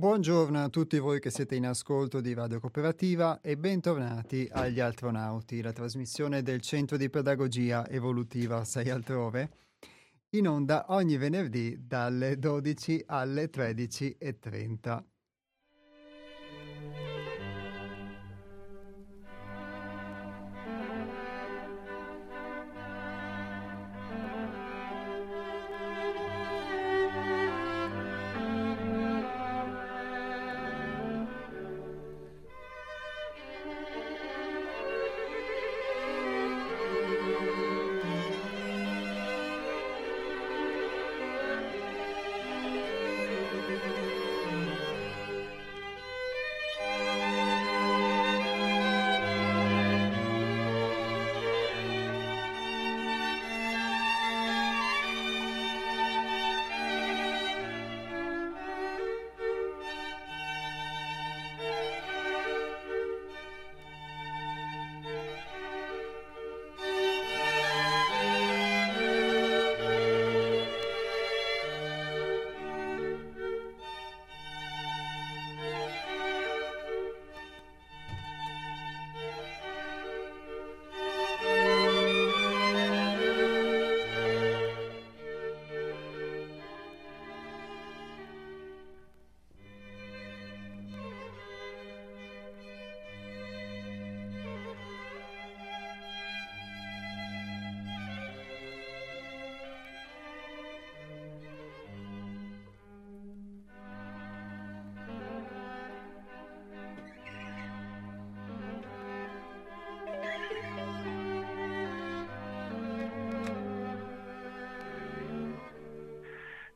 Buongiorno a tutti voi che siete in ascolto di Radio Cooperativa e bentornati agli Altronauti, la trasmissione del Centro di Pedagogia Evolutiva Sei Altrove, in onda ogni venerdì dalle 12 alle 13:30.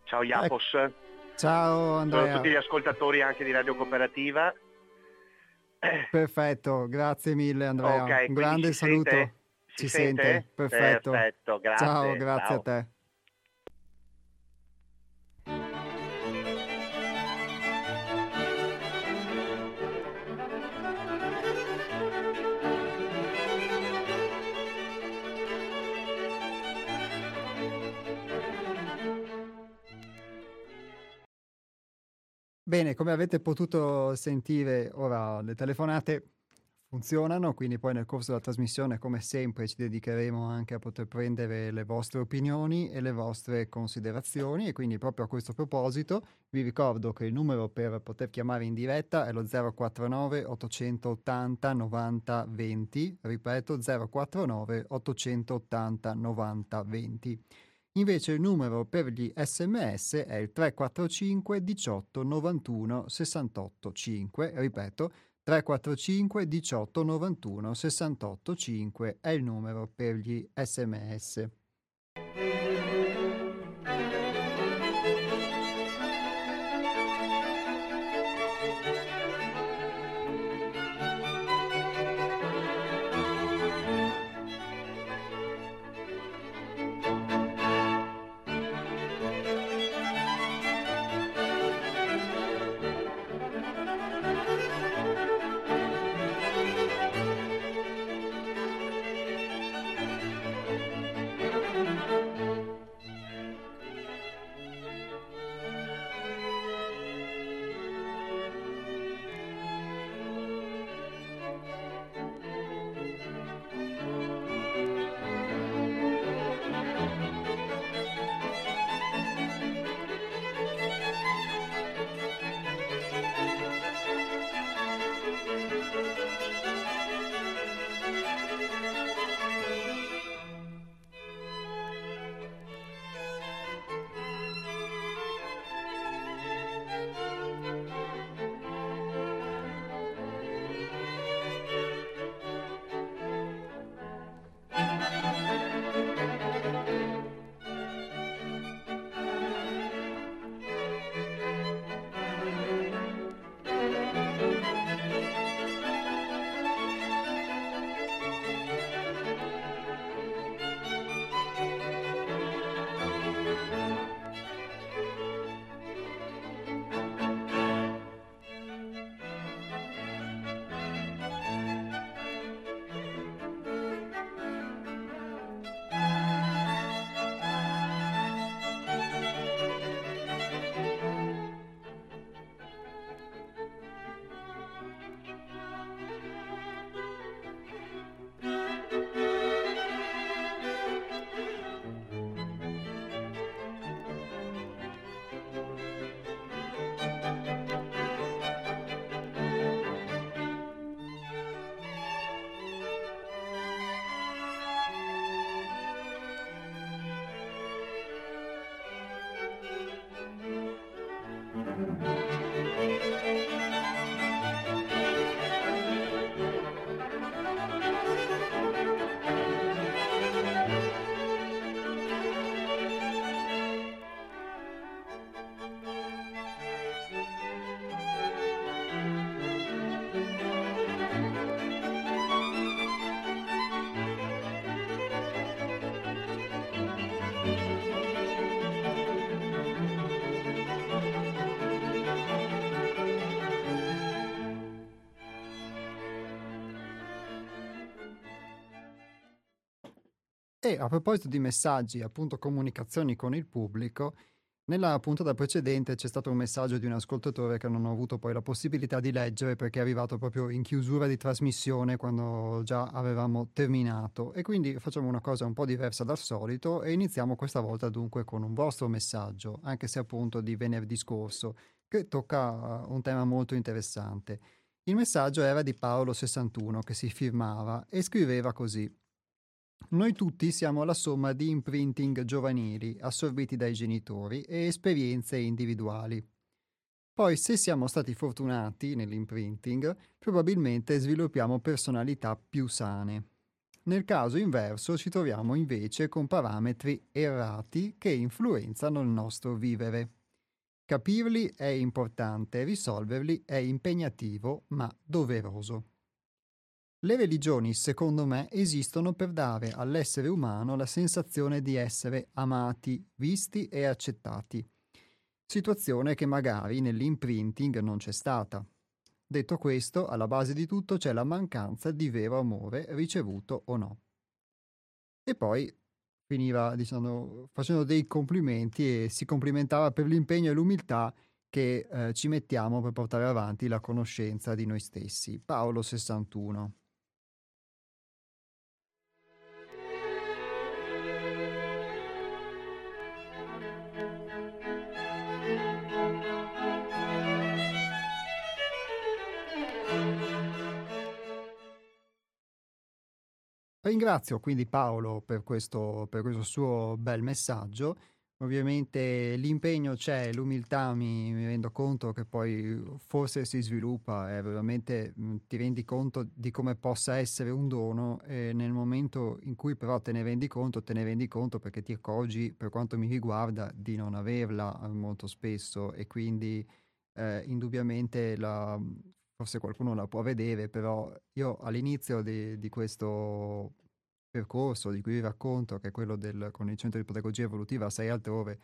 Ciao Iapos. Ciao Andrea. Ciao a tutti gli ascoltatori anche di Radio Cooperativa. Perfetto, grazie mille Andrea. Okay, un grande saluto. Ci sente? Perfetto. Perfetto, grazie. Ciao. A te. Bene, come avete potuto sentire, ora le telefonate funzionano, quindi poi nel corso della trasmissione, come sempre, ci dedicheremo anche a poter prendere le vostre opinioni e le vostre considerazioni. E quindi proprio a questo proposito vi ricordo che il numero per poter chiamare in diretta è lo 049 880 90 20, ripeto 049 880 90 20. Invece il numero per gli SMS è il 345 18 91 68 5, ripeto 345 18 91 68 5 è il numero per gli SMS. E a proposito di messaggi, appunto comunicazioni con il pubblico, nella puntata precedente c'è stato un messaggio di un ascoltatore che non ho avuto poi la possibilità di leggere perché è arrivato proprio in chiusura di trasmissione quando già avevamo terminato, e quindi facciamo una cosa un po' diversa dal solito e iniziamo questa volta dunque con un vostro messaggio, anche se appunto di venerdì scorso, che tocca un tema molto interessante. Il messaggio era di Paolo 61 che si firmava e scriveva così: noi tutti siamo la somma di imprinting giovanili assorbiti dai genitori e esperienze individuali. Poi, se siamo stati fortunati nell'imprinting, probabilmente sviluppiamo personalità più sane. Nel caso inverso ci troviamo invece con parametri errati che influenzano il nostro vivere. Capirli è importante, risolverli è impegnativo ma doveroso. Le religioni, secondo me, esistono per dare all'essere umano la sensazione di essere amati, visti e accettati, situazione che magari nell'imprinting non c'è stata. Detto questo, alla base di tutto c'è la mancanza di vero amore ricevuto o no. E poi finiva, diciamo, facendo dei complimenti e si complimentava per l'impegno e l'umiltà che ci mettiamo per portare avanti la conoscenza di noi stessi. Paolo 61. Ringrazio quindi Paolo per questo suo bel messaggio. Ovviamente l'impegno c'è, l'umiltà mi rendo conto che poi forse si sviluppa e veramente ti rendi conto di come possa essere un dono, e nel momento in cui però te ne rendi conto perché ti accorgi, per quanto mi riguarda, di non averla molto spesso, e quindi indubbiamente forse qualcuno la può vedere, però io all'inizio di questo percorso di cui vi racconto, che è quello con il Centro di Pedagogia Evolutiva Sei Altrove,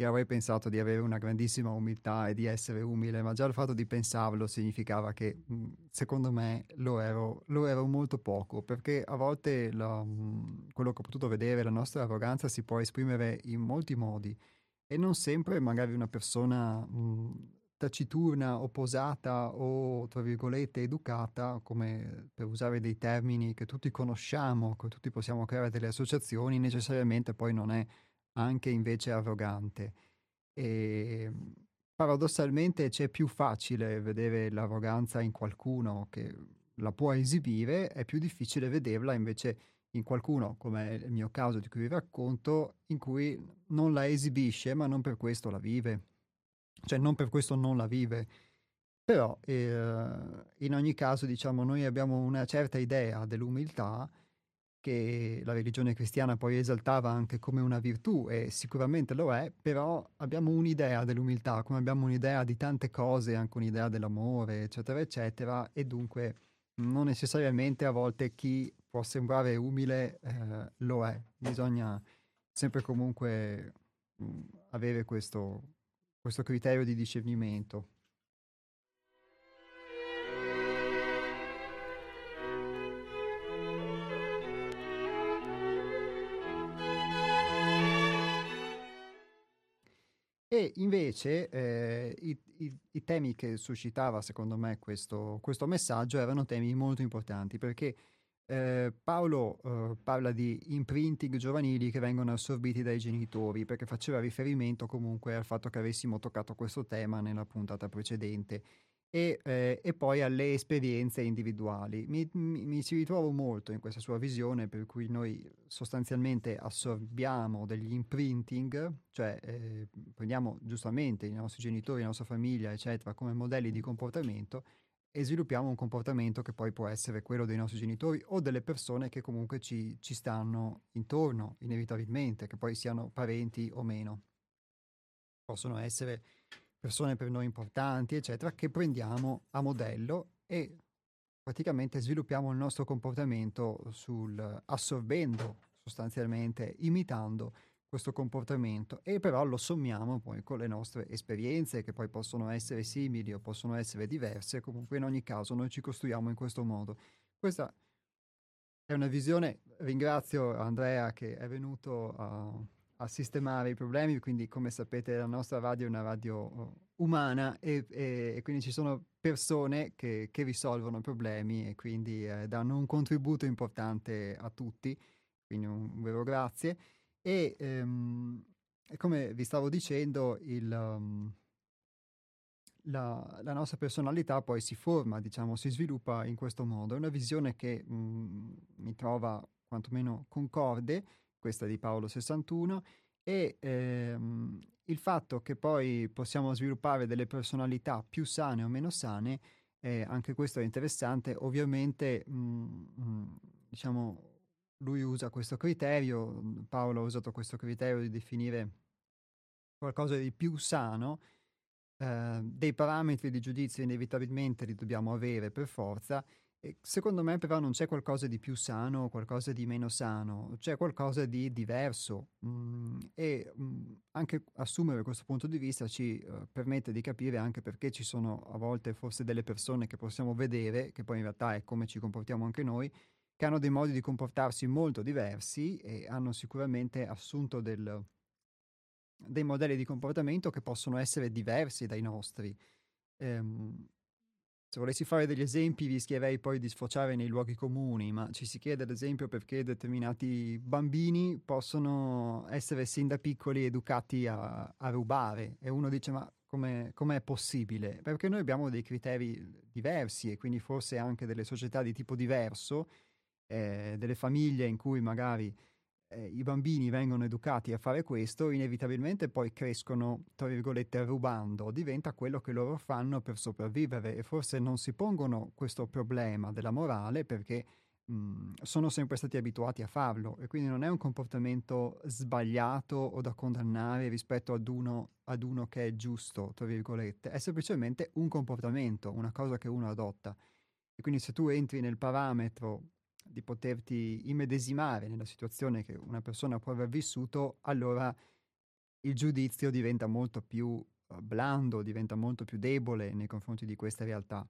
io avrei pensato di avere una grandissima umiltà e di essere umile, ma già il fatto di pensarlo significava che secondo me lo ero molto poco, perché a volte quello che ho potuto vedere, la nostra arroganza si può esprimere in molti modi, e non sempre magari una persona taciturna o posata o tra virgolette educata, come per usare dei termini che tutti conosciamo, che tutti possiamo creare delle associazioni, necessariamente poi non è anche invece arrogante, e paradossalmente c'è più facile vedere l'arroganza in qualcuno che la può esibire, è più difficile vederla invece in qualcuno, come il mio caso di cui vi racconto, in cui non la esibisce ma non per questo la vive. Cioè non per questo non la vive, però in ogni caso, diciamo, noi abbiamo una certa idea dell'umiltà che la religione cristiana poi esaltava anche come una virtù, e sicuramente lo è, però abbiamo un'idea dell'umiltà, come abbiamo un'idea di tante cose, anche un'idea dell'amore, eccetera, eccetera, e dunque non necessariamente a volte chi può sembrare umile lo è. Bisogna sempre comunque avere questo criterio di discernimento. E invece i temi che suscitava secondo me questo messaggio erano temi molto importanti, perché Paolo parla di imprinting giovanili che vengono assorbiti dai genitori, perché faceva riferimento comunque al fatto che avessimo toccato questo tema nella puntata precedente, e poi alle esperienze individuali. Mi ci ritrovo molto in questa sua visione, per cui noi sostanzialmente assorbiamo degli imprinting, cioè prendiamo giustamente i nostri genitori, la nostra famiglia, eccetera, come modelli di comportamento e sviluppiamo un comportamento che poi può essere quello dei nostri genitori o delle persone che comunque ci stanno intorno, inevitabilmente, che poi siano parenti o meno. Possono essere persone per noi importanti, eccetera, che prendiamo a modello e praticamente sviluppiamo il nostro comportamento assorbendo, sostanzialmente imitando questo comportamento, e però lo sommiamo poi con le nostre esperienze, che poi possono essere simili o possono essere diverse. Comunque in ogni caso noi ci costruiamo in questo modo. Questa è una visione. Ringrazio Andrea che è venuto a sistemare i problemi, quindi come sapete la nostra radio è una radio umana e quindi ci sono persone che risolvono problemi e quindi danno un contributo importante a tutti, quindi un vero grazie. E come vi stavo dicendo, la nostra personalità poi si forma, diciamo, si sviluppa in questo modo. È una visione che mi trova quantomeno concorde, questa di Paolo 61, e il fatto che poi possiamo sviluppare delle personalità più sane o meno sane, anche questo è interessante. Ovviamente diciamo lui usa questo criterio, Paolo ha usato questo criterio di definire qualcosa di più sano. Dei parametri di giudizio inevitabilmente li dobbiamo avere per forza. E secondo me però non c'è qualcosa di più sano o qualcosa di meno sano, c'è qualcosa di diverso, e anche assumere questo punto di vista ci permette di capire anche perché ci sono a volte forse delle persone che possiamo vedere, che poi in realtà è come ci comportiamo anche noi, che hanno dei modi di comportarsi molto diversi e hanno sicuramente assunto dei modelli di comportamento che possono essere diversi dai nostri. Se volessi fare degli esempi rischierei poi di sfociare nei luoghi comuni, ma ci si chiede ad esempio perché determinati bambini possono essere sin da piccoli educati a rubare, e uno dice ma come è possibile? Perché noi abbiamo dei criteri diversi e quindi forse anche delle società di tipo diverso, delle famiglie in cui magari i bambini vengono educati a fare questo, inevitabilmente poi crescono, tra virgolette, rubando, diventa quello che loro fanno per sopravvivere, e forse non si pongono questo problema della morale perché sono sempre stati abituati a farlo, e quindi non è un comportamento sbagliato o da condannare rispetto ad uno che è giusto, tra virgolette, è semplicemente un comportamento, una cosa che uno adotta. E quindi se tu entri nel parametro di poterti immedesimare nella situazione che una persona può aver vissuto, allora il giudizio diventa molto più blando, diventa molto più debole nei confronti di questa realtà.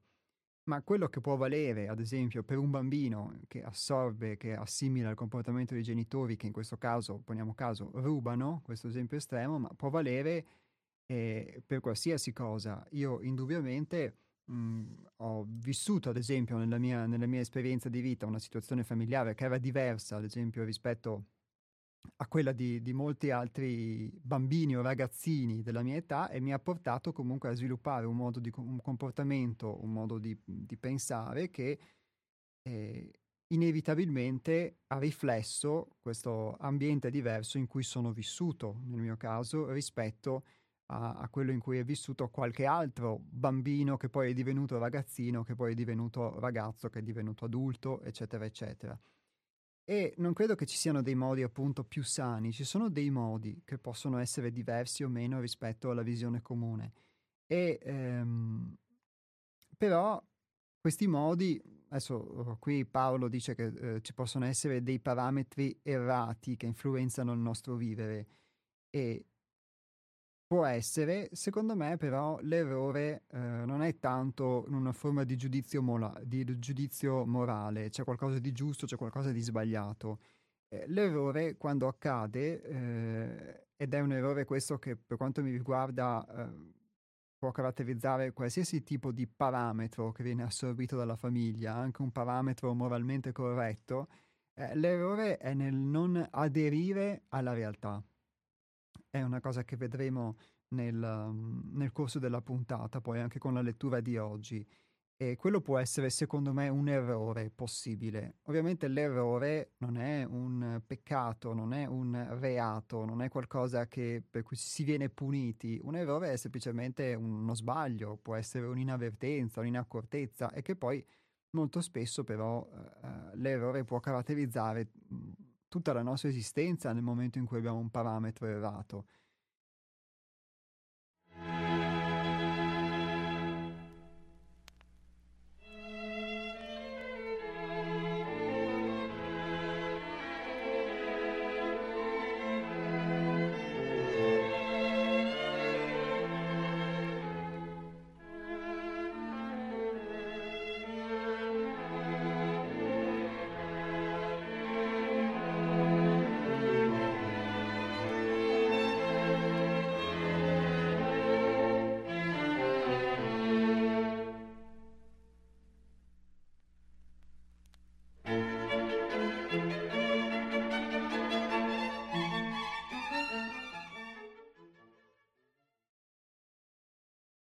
Ma quello che può valere, ad esempio, per un bambino che assorbe, che assimila il comportamento dei genitori, che in questo caso, poniamo caso, rubano, questo esempio estremo, ma può valere per qualsiasi cosa. Io indubbiamente ho vissuto, ad esempio, nella mia esperienza di vita una situazione familiare che era diversa, ad esempio, rispetto a quella di molti altri bambini o ragazzini della mia età, e mi ha portato comunque a sviluppare un modo di un comportamento, un modo di pensare che inevitabilmente ha riflesso questo ambiente diverso in cui sono vissuto, nel mio caso, rispetto a quello in cui è vissuto qualche altro bambino che poi è divenuto ragazzino, che poi è divenuto ragazzo, che è divenuto adulto, eccetera, eccetera. E non credo che ci siano dei modi, appunto, più sani, ci sono dei modi che possono essere diversi o meno rispetto alla visione comune. Però questi modi, adesso qui Paolo dice che ci possono essere dei parametri errati che influenzano il nostro vivere, e può essere, secondo me, però l'errore non è tanto in una forma di giudizio morale, c'è qualcosa di giusto, c'è qualcosa di sbagliato. L'errore, quando accade, ed è un errore questo che per quanto mi riguarda può caratterizzare qualsiasi tipo di parametro che viene assorbito dalla famiglia, anche un parametro moralmente corretto, l'errore è nel non aderire alla realtà. È una cosa che vedremo nel corso della puntata, poi anche con la lettura di oggi. E quello può essere, secondo me, un errore possibile. Ovviamente l'errore non è un peccato, non è un reato, non è qualcosa per cui si viene puniti. Un errore è semplicemente uno sbaglio, può essere un'inavvertenza, un'inaccortezza, e che poi molto spesso però l'errore può caratterizzare tutta la nostra esistenza nel momento in cui abbiamo un parametro errato.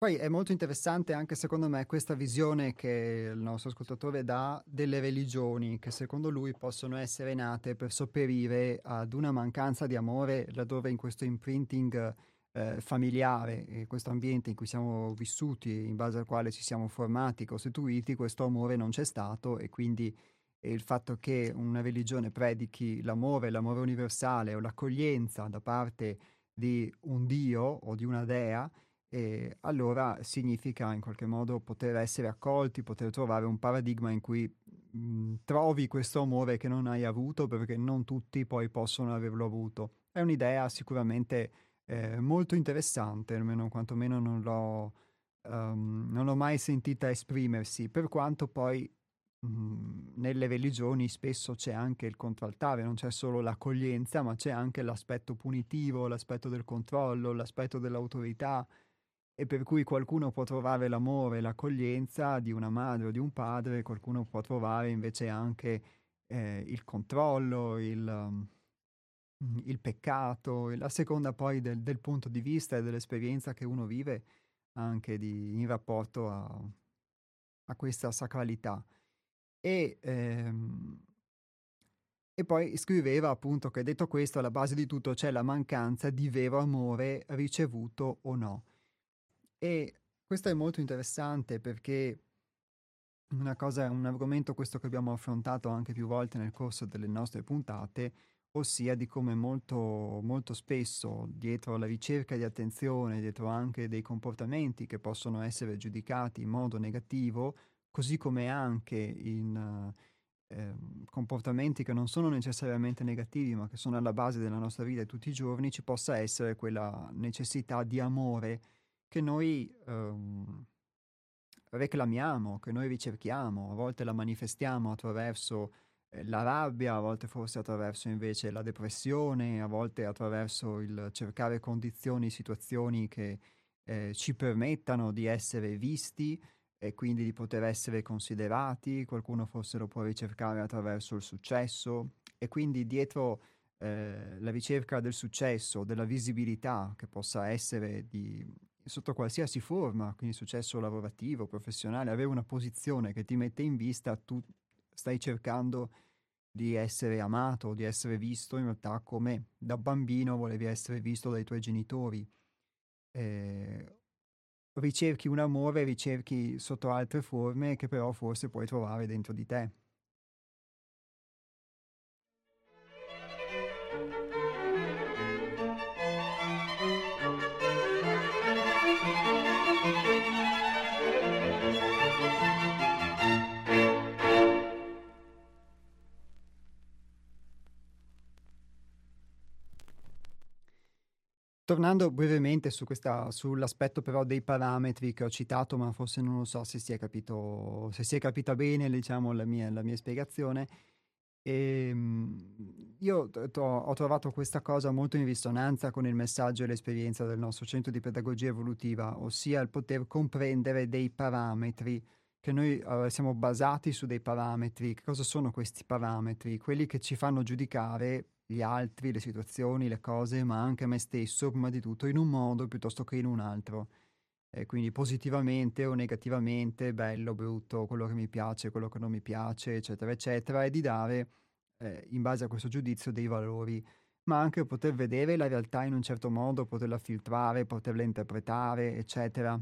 Poi è molto interessante anche, secondo me, questa visione che il nostro ascoltatore dà delle religioni, che secondo lui possono essere nate per sopperire ad una mancanza di amore, laddove in questo imprinting familiare, in questo ambiente in cui siamo vissuti, in base al quale ci siamo formati, costituiti, questo amore non c'è stato, e quindi il fatto che una religione predichi l'amore universale o l'accoglienza da parte di un dio o di una dea, e allora significa in qualche modo poter essere accolti, poter trovare un paradigma in cui trovi questo amore che non hai avuto, perché non tutti poi possono averlo avuto. È un'idea sicuramente molto interessante, almeno quantomeno non l'ho mai sentita esprimersi, per quanto poi nelle religioni spesso c'è anche il contraltare, non c'è solo l'accoglienza, ma c'è anche l'aspetto punitivo, l'aspetto del controllo, l'aspetto dell'autorità, e per cui qualcuno può trovare l'amore, l'accoglienza di una madre o di un padre, qualcuno può trovare invece anche il controllo, il peccato, la seconda poi del punto di vista e dell'esperienza che uno vive anche in rapporto a questa sacralità. E poi scriveva appunto che, detto questo, alla base di tutto c'è la mancanza di vero amore ricevuto o no. E questo è molto interessante, perché un argomento questo che abbiamo affrontato anche più volte nel corso delle nostre puntate, ossia di come molto, molto spesso dietro la ricerca di attenzione, dietro anche dei comportamenti che possono essere giudicati in modo negativo, così come anche in comportamenti che non sono necessariamente negativi, ma che sono alla base della nostra vita tutti i giorni, ci possa essere quella necessità di amore che noi reclamiamo, che noi ricerchiamo. A volte la manifestiamo attraverso la rabbia, a volte forse attraverso invece la depressione, a volte attraverso il cercare condizioni, situazioni che ci permettano di essere visti e quindi di poter essere considerati. Qualcuno forse lo può ricercare attraverso il successo, e quindi dietro la ricerca del successo, della visibilità, che possa essere sotto qualsiasi forma, quindi successo lavorativo, professionale, avere una posizione che ti mette in vista, tu stai cercando di essere amato, di essere visto, in realtà come da bambino volevi essere visto dai tuoi genitori. Ricerchi un amore, ricerchi sotto altre forme che però forse puoi trovare dentro di te. Tornando brevemente sull'aspetto però dei parametri che ho citato, ma forse non lo so se si è capita bene, diciamo, la mia spiegazione. Io ho trovato questa cosa molto in risonanza con il messaggio e l'esperienza del nostro Centro di Pedagogia Evolutiva, ossia il poter comprendere dei parametri, che noi siamo basati su dei parametri. Che cosa sono questi parametri? Quelli che ci fanno giudicare gli altri, le situazioni, le cose, ma anche me stesso prima di tutto, in un modo piuttosto che in un altro. E quindi positivamente o negativamente, bello, brutto, quello che mi piace, quello che non mi piace, eccetera, eccetera, e di dare, in base a questo giudizio, dei valori, ma anche poter vedere la realtà in un certo modo, poterla filtrare, poterla interpretare, eccetera.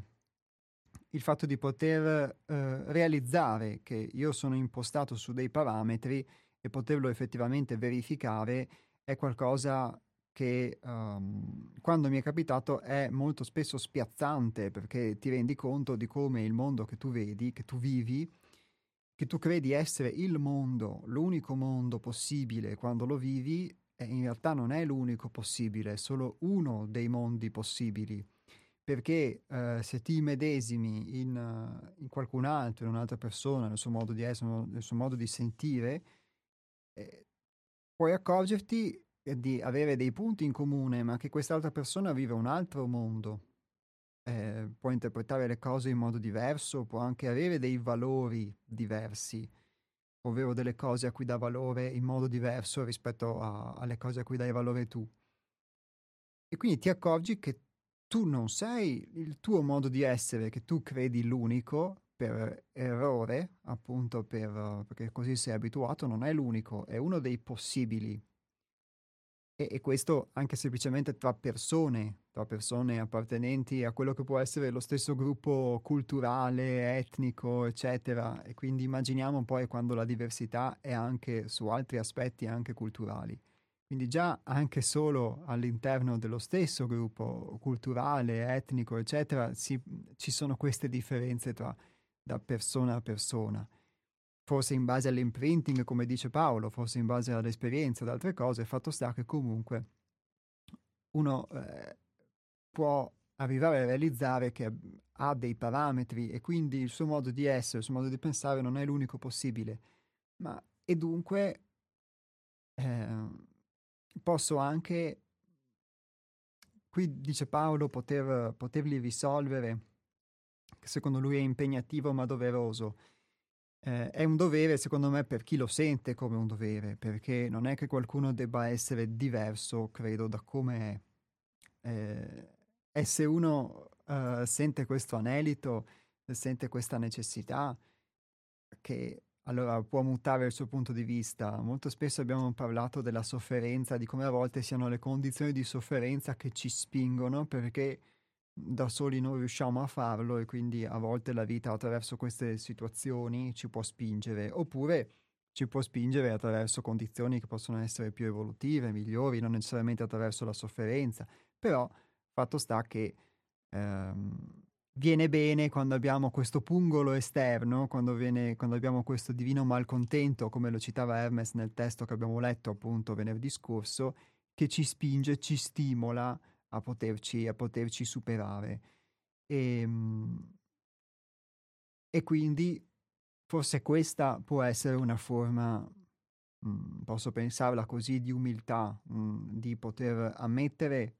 Il fatto di poter realizzare che io sono impostato su dei parametri e poterlo effettivamente verificare è qualcosa che quando mi è capitato è molto spesso spiazzante, perché ti rendi conto di come il mondo che tu vedi, che tu vivi, che tu credi essere il mondo, l'unico mondo possibile quando lo vivi, in realtà non è l'unico possibile, è solo uno dei mondi possibili, perché se ti medesimi in qualcun altro, in un'altra persona, nel suo modo di essere, nel suo modo di sentire, puoi accorgerti di avere dei punti in comune, ma che quest'altra persona vive un altro mondo, può interpretare le cose in modo diverso, può anche avere dei valori diversi, ovvero delle cose a cui dà valore in modo diverso rispetto alle cose a cui dai valore tu. E quindi ti accorgi che tu non sei il tuo modo di essere, che tu credi l'unico, per errore, appunto, perché così sei abituato, non è l'unico, è uno dei possibili. E questo anche semplicemente tra persone appartenenti a quello che può essere lo stesso gruppo culturale, etnico, eccetera. E quindi immaginiamo poi quando la diversità è anche su altri aspetti anche culturali. Quindi già anche solo all'interno dello stesso gruppo culturale, etnico, eccetera, ci sono queste differenze da persona a persona. Forse in base all'imprinting, come dice Paolo, forse in base all'esperienza, ad altre cose, fatto sta che comunque uno può arrivare a realizzare che ha dei parametri e quindi il suo modo di essere, il suo modo di pensare non è l'unico possibile. E dunque posso anche, qui dice Paolo, poterli risolvere, che secondo lui è impegnativo ma doveroso. È un dovere, secondo me, per chi lo sente come un dovere, perché non è che qualcuno debba essere diverso, credo, da come è. E se uno sente questo anelito, sente questa necessità, che allora può mutare il suo punto di vista. Molto spesso abbiamo parlato della sofferenza, di come a volte siano le condizioni di sofferenza che ci spingono, perché da soli non riusciamo a farlo, e quindi a volte la vita attraverso queste situazioni ci può spingere, oppure ci può spingere attraverso condizioni che possono essere più evolutive, migliori, non necessariamente attraverso la sofferenza. Però fatto sta che viene bene quando abbiamo questo pungolo esterno, quando abbiamo questo divino malcontento, come lo citava Hermes nel testo che abbiamo letto appunto venerdì scorso, che ci spinge, ci stimola a poterci superare. E quindi forse questa può essere una forma, posso pensarla così, di umiltà, di poter ammettere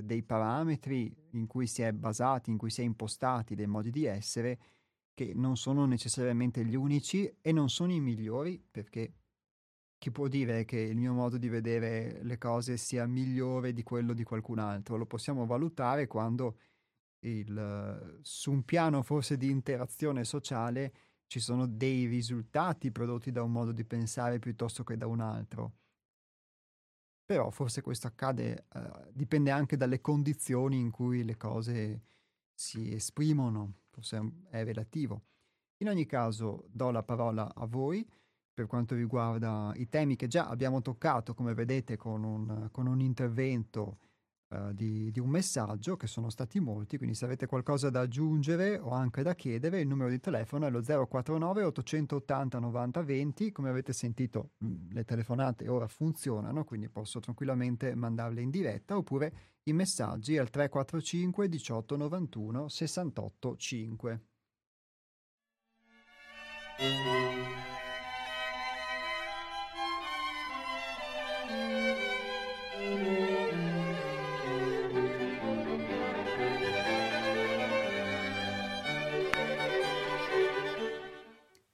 dei parametri in cui si è basati, in cui si è impostati, dei modi di essere che non sono necessariamente gli unici e non sono i migliori, perché chi può dire che il mio modo di vedere le cose sia migliore di quello di qualcun altro? Lo possiamo valutare quando su un piano forse di interazione sociale ci sono dei risultati prodotti da un modo di pensare piuttosto che da un altro. Però forse questo accade, dipende anche dalle condizioni in cui le cose si esprimono, forse è relativo. In ogni caso do la parola a voi per quanto riguarda i temi che già abbiamo toccato, come vedete, con un intervento di un messaggio, che sono stati molti. Quindi se avete qualcosa da aggiungere o anche da chiedere, il numero di telefono è lo 049 880 90 20. Come avete sentito, le telefonate ora funzionano, quindi posso tranquillamente mandarle in diretta, oppure i messaggi al 345 18 91 68 5.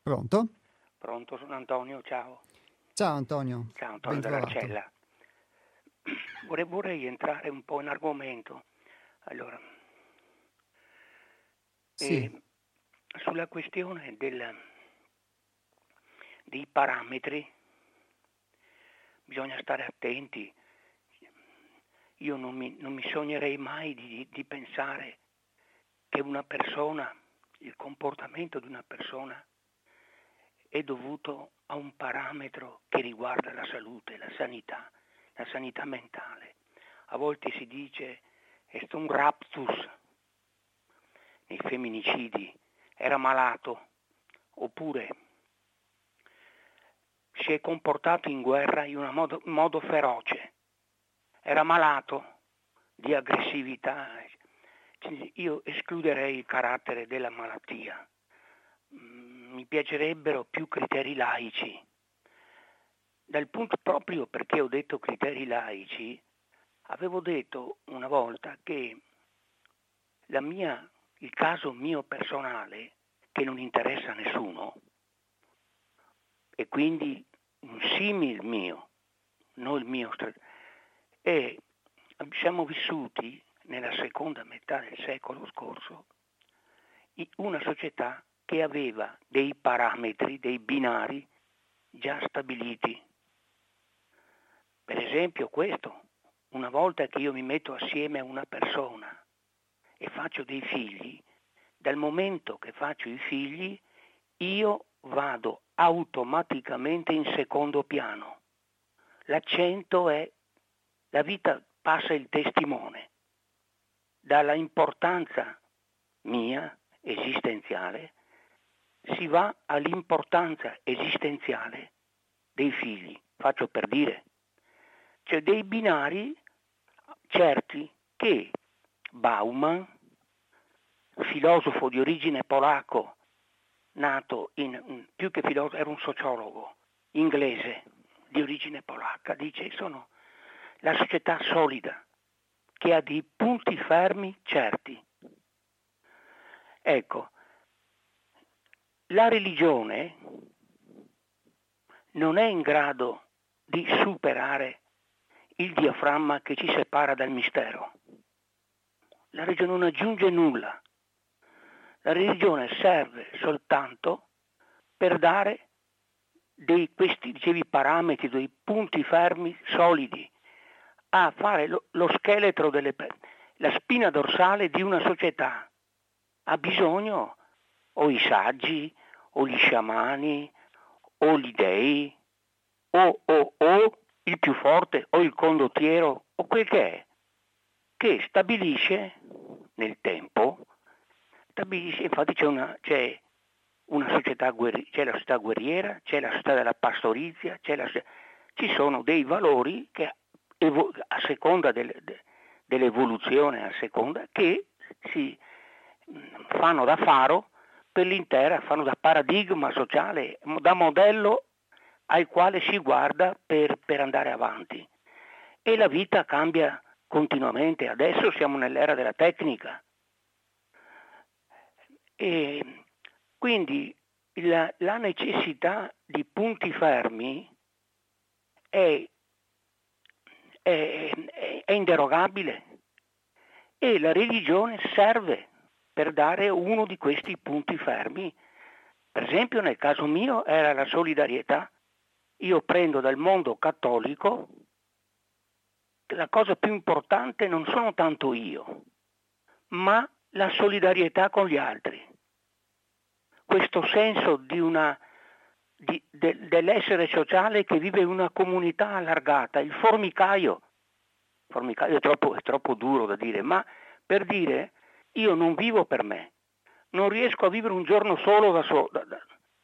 Pronto? Pronto, sono Antonio, ciao. Ciao Antonio. Ciao Antonio della Arcella. Vorrei entrare un po' in argomento. Allora, sì. Sulla questione dei parametri bisogna stare attenti. Io non mi sognerei mai di pensare che una persona, il comportamento di una persona è dovuto a un parametro che riguarda la salute, la sanità mentale. A volte si dice è stato un raptus nei femminicidi, era malato, oppure si è comportato in guerra in un modo feroce, era malato di aggressività. Io escluderei il carattere della malattia. Mi piacerebbero più criteri laici. Dal punto proprio perché ho detto criteri laici, avevo detto una volta che il caso mio personale, che non interessa a nessuno, e quindi un simil mio, non il mio, e siamo vissuti nella seconda metà del secolo scorso in una società che aveva dei parametri, dei binari già stabiliti. Per esempio questo, una volta che io mi metto assieme a una persona e faccio dei figli, dal momento che faccio i figli io vado automaticamente in secondo piano. L'accento è, la vita passa il testimone, dalla importanza mia esistenziale si va all'importanza esistenziale dei figli, faccio per dire. Cioè dei binari certi che Bauman, filosofo di origine polacco, nato più che filosofo, era un sociologo inglese di origine polacca, dice sono la società solida che ha dei punti fermi certi. Ecco, la religione non è in grado di superare il diaframma che ci separa dal mistero. La religione non aggiunge nulla. La religione serve soltanto per dare questi, dicevi, parametri, dei punti fermi solidi, a fare lo scheletro, la spina dorsale di una società. Ha bisogno o i saggi, o gli sciamani, o gli dei, o il più forte, o il condottiero, o quel che è, che stabilisce nel tempo, infatti c'è una società guerriera, c'è la società guerriera, c'è la società della pastorizia, ci sono dei valori che a seconda dell'evoluzione, a seconda che si fanno da faro per l'intera, fanno da paradigma sociale, da modello al quale si guarda per andare avanti. E la vita cambia continuamente, adesso siamo nell'era della tecnica. E quindi la necessità di punti fermi è inderogabile, e la religione serve per dare uno di questi punti fermi. Per esempio nel caso mio era la solidarietà. Io prendo dal mondo cattolico la cosa più importante, non sono tanto io, ma la solidarietà con gli altri. Questo senso dell'essere sociale che vive una comunità allargata, il formicaio è troppo duro da dire, ma per dire io non vivo per me, non riesco a vivere un giorno solo da solo,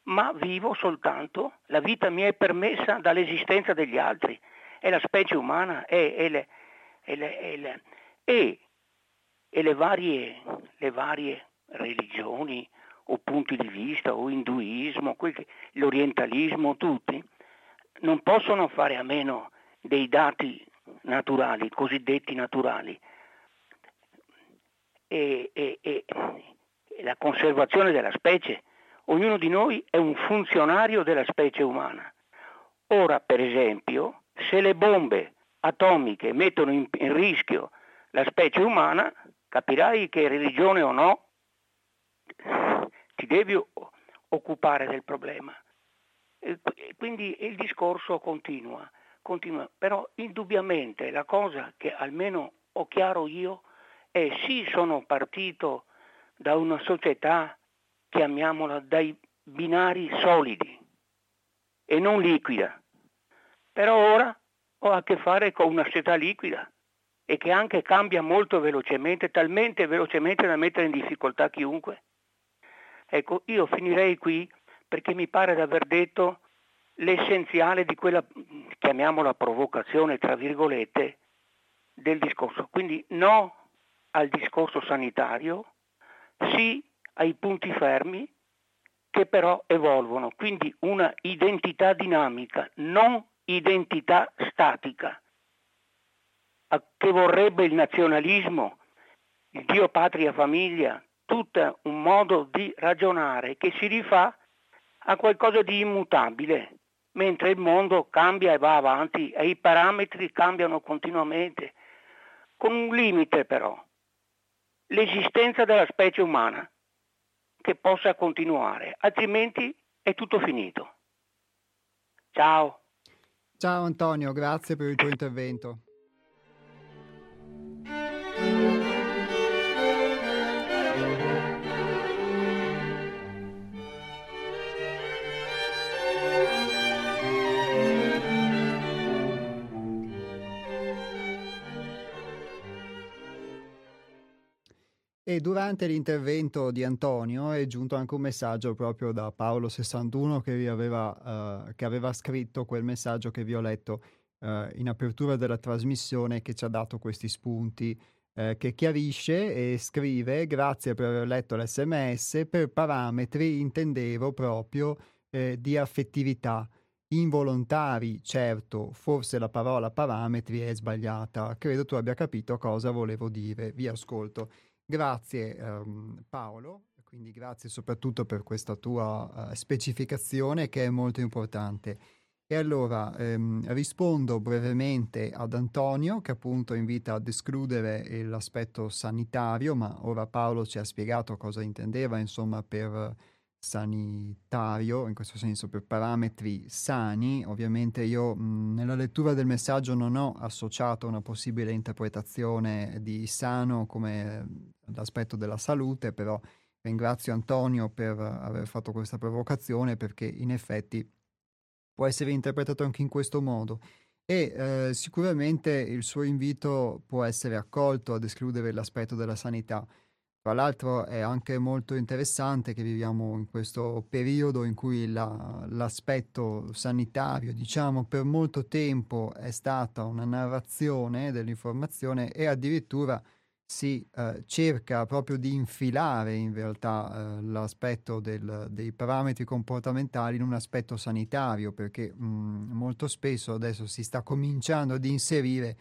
ma vivo soltanto, la vita mi è permessa dall'esistenza degli altri, è la specie umana, e le varie religioni o punti di vista, o induismo, l'orientalismo, tutti, non possono fare a meno dei dati naturali, cosiddetti naturali. E la conservazione della specie, ognuno di noi è un funzionario della specie umana, Ora, per esempio, se le bombe atomiche mettono in rischio la specie umana, capirai che religione o no, ti devi occupare del problema. Quindi il discorso continua, però indubbiamente la cosa che almeno ho chiaro io è sì, sono partito da una società, chiamiamola, dai binari solidi e non liquida, però ora ho a che fare con una società liquida e che anche cambia molto velocemente, talmente velocemente da mettere in difficoltà chiunque. Ecco, io finirei qui perché mi pare di aver detto l'essenziale di quella, chiamiamola, provocazione, tra virgolette, del discorso. Quindi no al discorso sanitario, sì ai punti fermi che però evolvono, quindi una identità dinamica, non identità statica, che vorrebbe il nazionalismo, il Dio, patria, famiglia, tutto un modo di ragionare che si rifà a qualcosa di immutabile, mentre il mondo cambia e va avanti e i parametri cambiano continuamente, con un limite però, l'esistenza della specie umana che possa continuare, altrimenti è tutto finito. Ciao. Ciao Antonio, grazie per il tuo intervento. E durante l'intervento di Antonio è giunto anche un messaggio proprio da Paolo 61 che aveva scritto quel messaggio che vi ho letto in apertura della trasmissione, che ci ha dato questi spunti, che chiarisce e scrive: grazie per aver letto l'SMS, per parametri intendevo proprio di affettività. Involontari, certo, forse la parola parametri è sbagliata, credo tu abbia capito cosa volevo dire, vi ascolto. Grazie Paolo, quindi grazie soprattutto per questa tua specificazione che è molto importante. E allora rispondo brevemente ad Antonio, che appunto invita ad escludere l'aspetto sanitario, ma ora Paolo ci ha spiegato cosa intendeva, insomma, per sanitario, in questo senso per parametri sani. Ovviamente io nella lettura del messaggio non ho associato una possibile interpretazione di sano come l'aspetto della salute, però ringrazio Antonio per aver fatto questa provocazione, perché in effetti può essere interpretato anche in questo modo e sicuramente il suo invito può essere accolto ad escludere l'aspetto della sanità. Tra l'altro è anche molto interessante che viviamo in questo periodo in cui l'aspetto sanitario, diciamo, per molto tempo è stata una narrazione dell'informazione e addirittura si cerca proprio di infilare in realtà l'aspetto dei parametri comportamentali in un aspetto sanitario, perché molto spesso adesso si sta cominciando ad inserire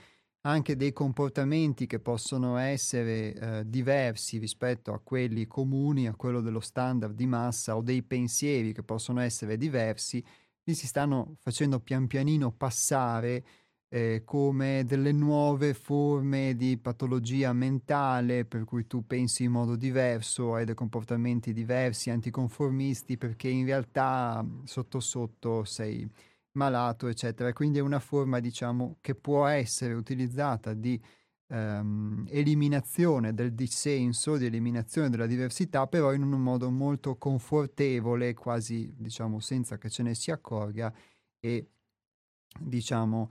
anche dei comportamenti che possono essere diversi rispetto a quelli comuni, a quello dello standard di massa, o dei pensieri che possono essere diversi, li si stanno facendo pian pianino passare come delle nuove forme di patologia mentale, per cui tu pensi in modo diverso, hai dei comportamenti diversi, anticonformisti, perché in realtà sotto sotto sei malato, eccetera. Quindi è una forma, diciamo, che può essere utilizzata di eliminazione del dissenso, di eliminazione della diversità, però in un modo molto confortevole, quasi, diciamo, senza che ce ne si accorga, e diciamo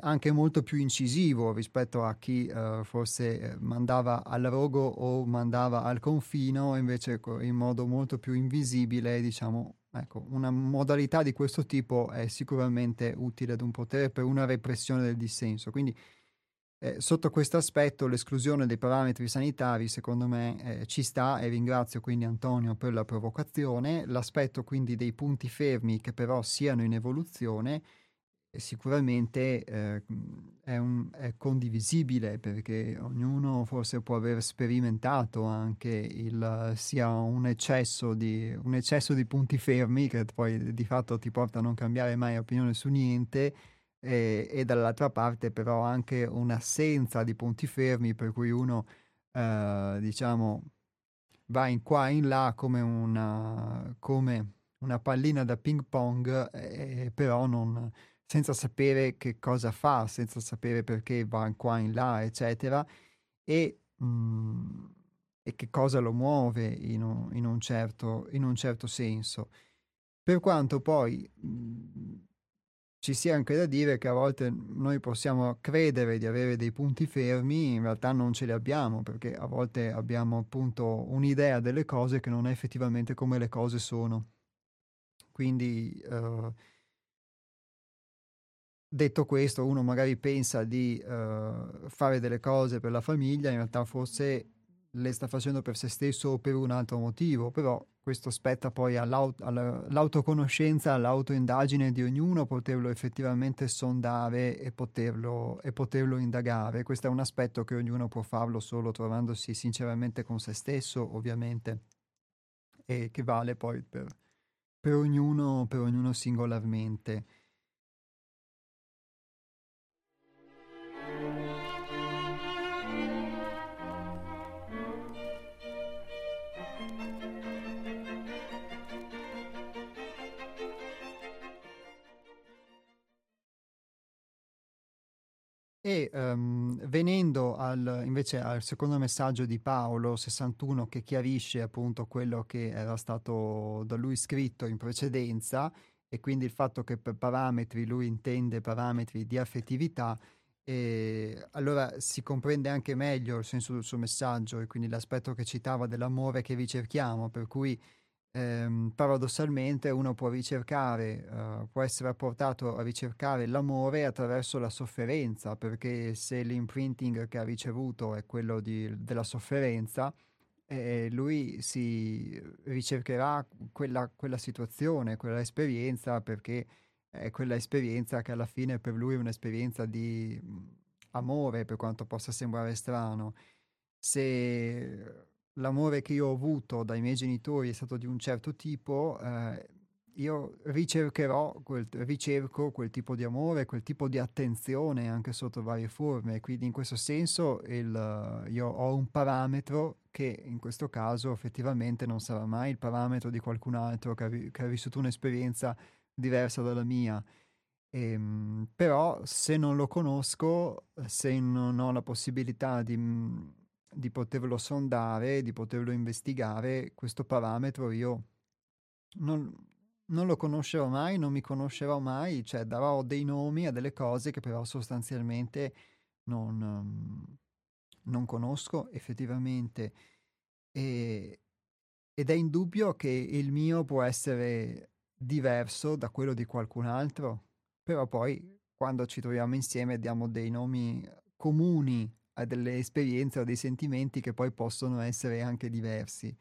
anche molto più incisivo rispetto a chi forse mandava al rogo o mandava al confino, invece in modo molto più invisibile, diciamo. Ecco, una modalità di questo tipo è sicuramente utile ad un potere per una repressione del dissenso. Quindi sotto questo aspetto l'esclusione dei parametri sanitari secondo me ci sta, e ringrazio quindi Antonio per la provocazione. L'aspetto quindi dei punti fermi che però siano in evoluzione sicuramente è condivisibile, perché ognuno forse può aver sperimentato anche sia un eccesso di punti fermi, che poi di fatto ti porta a non cambiare mai opinione su niente, e dall'altra parte però anche un'assenza di punti fermi, per cui uno diciamo va in qua e in là come una pallina da ping pong, però non senza sapere che cosa fa, senza sapere perché va in qua in là, eccetera, e che cosa lo muove in un certo senso. Per quanto poi ci sia anche da dire che a volte noi possiamo credere di avere dei punti fermi, in realtà non ce li abbiamo, perché a volte abbiamo appunto un'idea delle cose che non è effettivamente come le cose sono. Quindi detto questo, uno magari pensa di fare delle cose per la famiglia, in realtà forse le sta facendo per se stesso o per un altro motivo, però questo spetta poi all'autoconoscenza, all'autoindagine di ognuno, poterlo effettivamente sondare e poterlo indagare. Questo è un aspetto che ognuno può farlo solo trovandosi sinceramente con se stesso, ovviamente, e che vale poi per ognuno singolarmente. E venendo invece al secondo messaggio di Paolo 61, che chiarisce appunto quello che era stato da lui scritto in precedenza, e quindi il fatto che per parametri lui intende parametri di affettività, e allora si comprende anche meglio il senso del suo messaggio e quindi l'aspetto che citava dell'amore che ricerchiamo, per cui paradossalmente uno può ricercare, può essere portato a ricercare l'amore attraverso la sofferenza, perché se l'imprinting che ha ricevuto è quello della sofferenza, lui si ricercherà quella situazione, quella esperienza, perché è quella esperienza che alla fine per lui è un'esperienza di amore, per quanto possa sembrare strano. Se l'amore che io ho avuto dai miei genitori è stato di un certo tipo, io ricerco quel tipo di amore, quel tipo di attenzione anche sotto varie forme. Quindi in questo senso io ho un parametro che in questo caso effettivamente non sarà mai il parametro di qualcun altro che ha vissuto un'esperienza diversa dalla mia. Però se non lo conosco, se non ho la possibilità di poterlo sondare, di poterlo investigare, questo parametro io non lo conoscerò mai, non mi conoscerò mai, cioè darò dei nomi a delle cose che però sostanzialmente non conosco effettivamente, ed è indubbio che il mio può essere diverso da quello di qualcun altro, però poi quando ci troviamo insieme diamo dei nomi comuni a delle esperienze o dei sentimenti che poi possono essere anche diversi.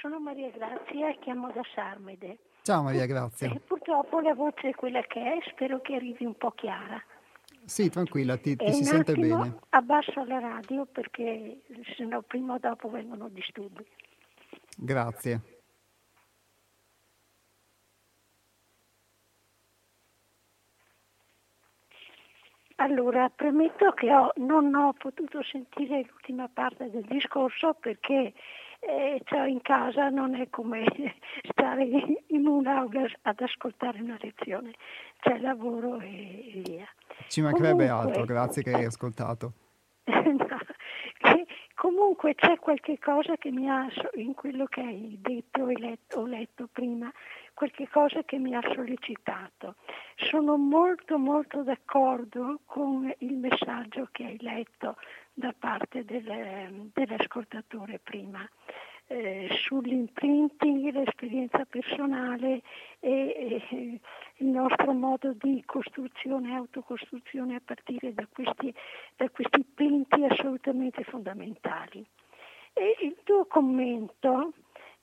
Sono Maria Grazia e chiamo da Sarmede. Ciao Maria Grazia. Purtroppo la voce è quella che è, spero che arrivi un po' chiara. Sì, tranquilla, ti si sente bene. Abbasso la radio perché sennò prima o dopo vengono disturbi. Grazie. Allora, premetto che non ho potuto sentire l'ultima parte del discorso perché cioè in casa non è come stare in un'aula ad ascoltare una lezione, c'è lavoro e via. Ci mancherebbe altro, grazie che hai ascoltato. No, comunque Comunque c'è qualche cosa che mi ha, in quello che hai detto ho letto prima, qualche cosa che mi ha sollecitato. Sono molto molto d'accordo con il messaggio che hai letto da parte dell'ascoltatore prima, sull'imprinting, l'esperienza personale e il nostro modo di costruzione e autocostruzione a partire da questi punti assolutamente fondamentali. E il tuo commento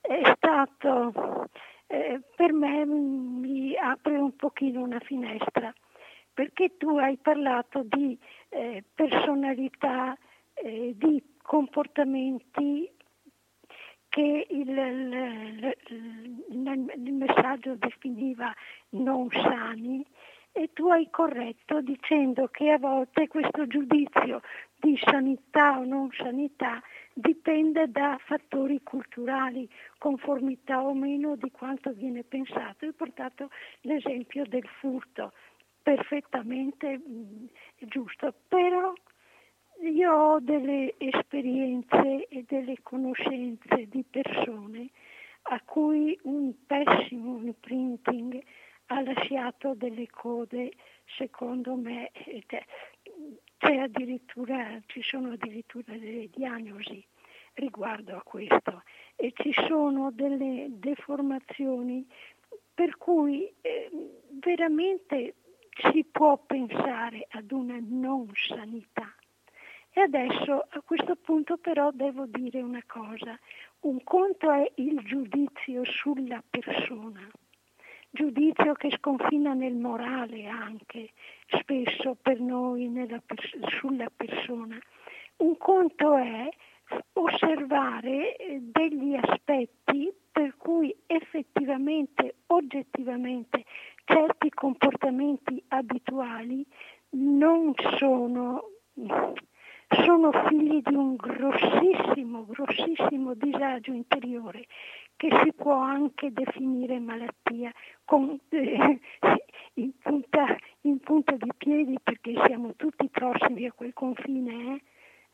è stato, per me mi apre un pochino una finestra, perché tu hai parlato di personalità, di comportamenti che il messaggio definiva non sani, e tu hai corretto dicendo che a volte questo giudizio di sanità o non sanità dipende da fattori culturali, conformità o meno di quanto viene pensato. Hai portato l'esempio del furto, perfettamente giusto, però io ho delle esperienze e delle conoscenze di persone a cui un pessimo imprinting ha lasciato delle code, secondo me, ci sono addirittura delle diagnosi riguardo a questo, e ci sono delle deformazioni per cui veramente si può pensare ad una non sanità. E adesso a questo punto però devo dire una cosa: un conto è il giudizio sulla persona, giudizio che sconfina nel morale anche, spesso per noi sulla persona. Un conto è osservare degli aspetti per cui effettivamente, oggettivamente, certi comportamenti abituali non sono figli di un grossissimo disagio interiore, che si può anche definire malattia, in punta di piedi, perché siamo tutti prossimi a quel confine,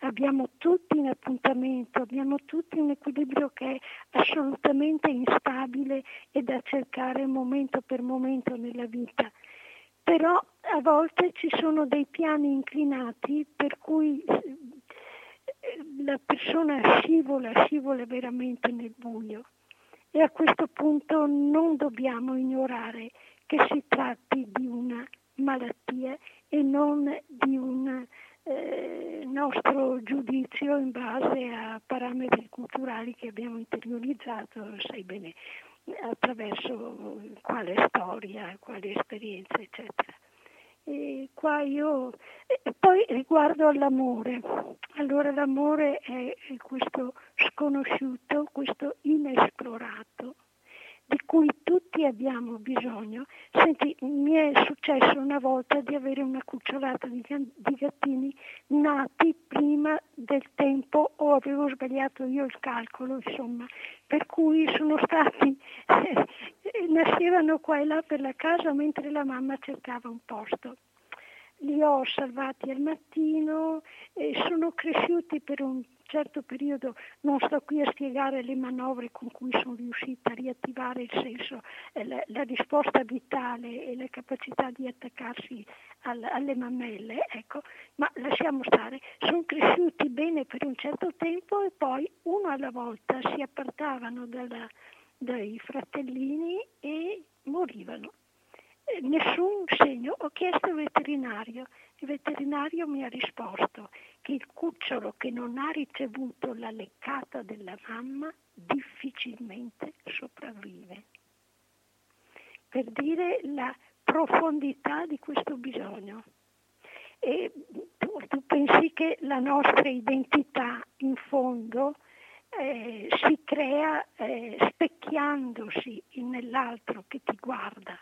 Abbiamo tutti un appuntamento, abbiamo tutti un equilibrio che è assolutamente instabile e da cercare momento per momento nella vita. Però a volte ci sono dei piani inclinati per cui la persona scivola veramente nel buio, e a questo punto non dobbiamo ignorare che si tratti di una malattia e non di un nostro giudizio in base a parametri culturali che abbiamo interiorizzato, sai bene, attraverso quale storia, quale esperienza, eccetera. E qua poi riguardo all'amore, allora l'amore è questo sconosciuto, questo inesplorato di cui tutti abbiamo bisogno. Senti, mi è successo una volta di avere una cucciolata di gattini nati prima del tempo, o avevo sbagliato io il calcolo, insomma, per cui sono stati, nascevano qua e là per la casa mentre la mamma cercava un posto. Li ho salvati al mattino, sono cresciuti per un certo periodo, non sto qui a spiegare le manovre con cui sono riuscita a riattivare il senso, la risposta vitale e la capacità di attaccarsi alle mammelle, ecco, ma lasciamo stare. Sono cresciuti bene per un certo tempo e poi uno alla volta si appartavano dai fratellini e morivano. Nessun segno. Ho chiesto al veterinario, il veterinario mi ha risposto che il cucciolo che non ha ricevuto la leccata della mamma difficilmente sopravvive, per dire la profondità di questo bisogno. E tu pensi che la nostra identità in fondo si crea specchiandosi nell'altro che ti guarda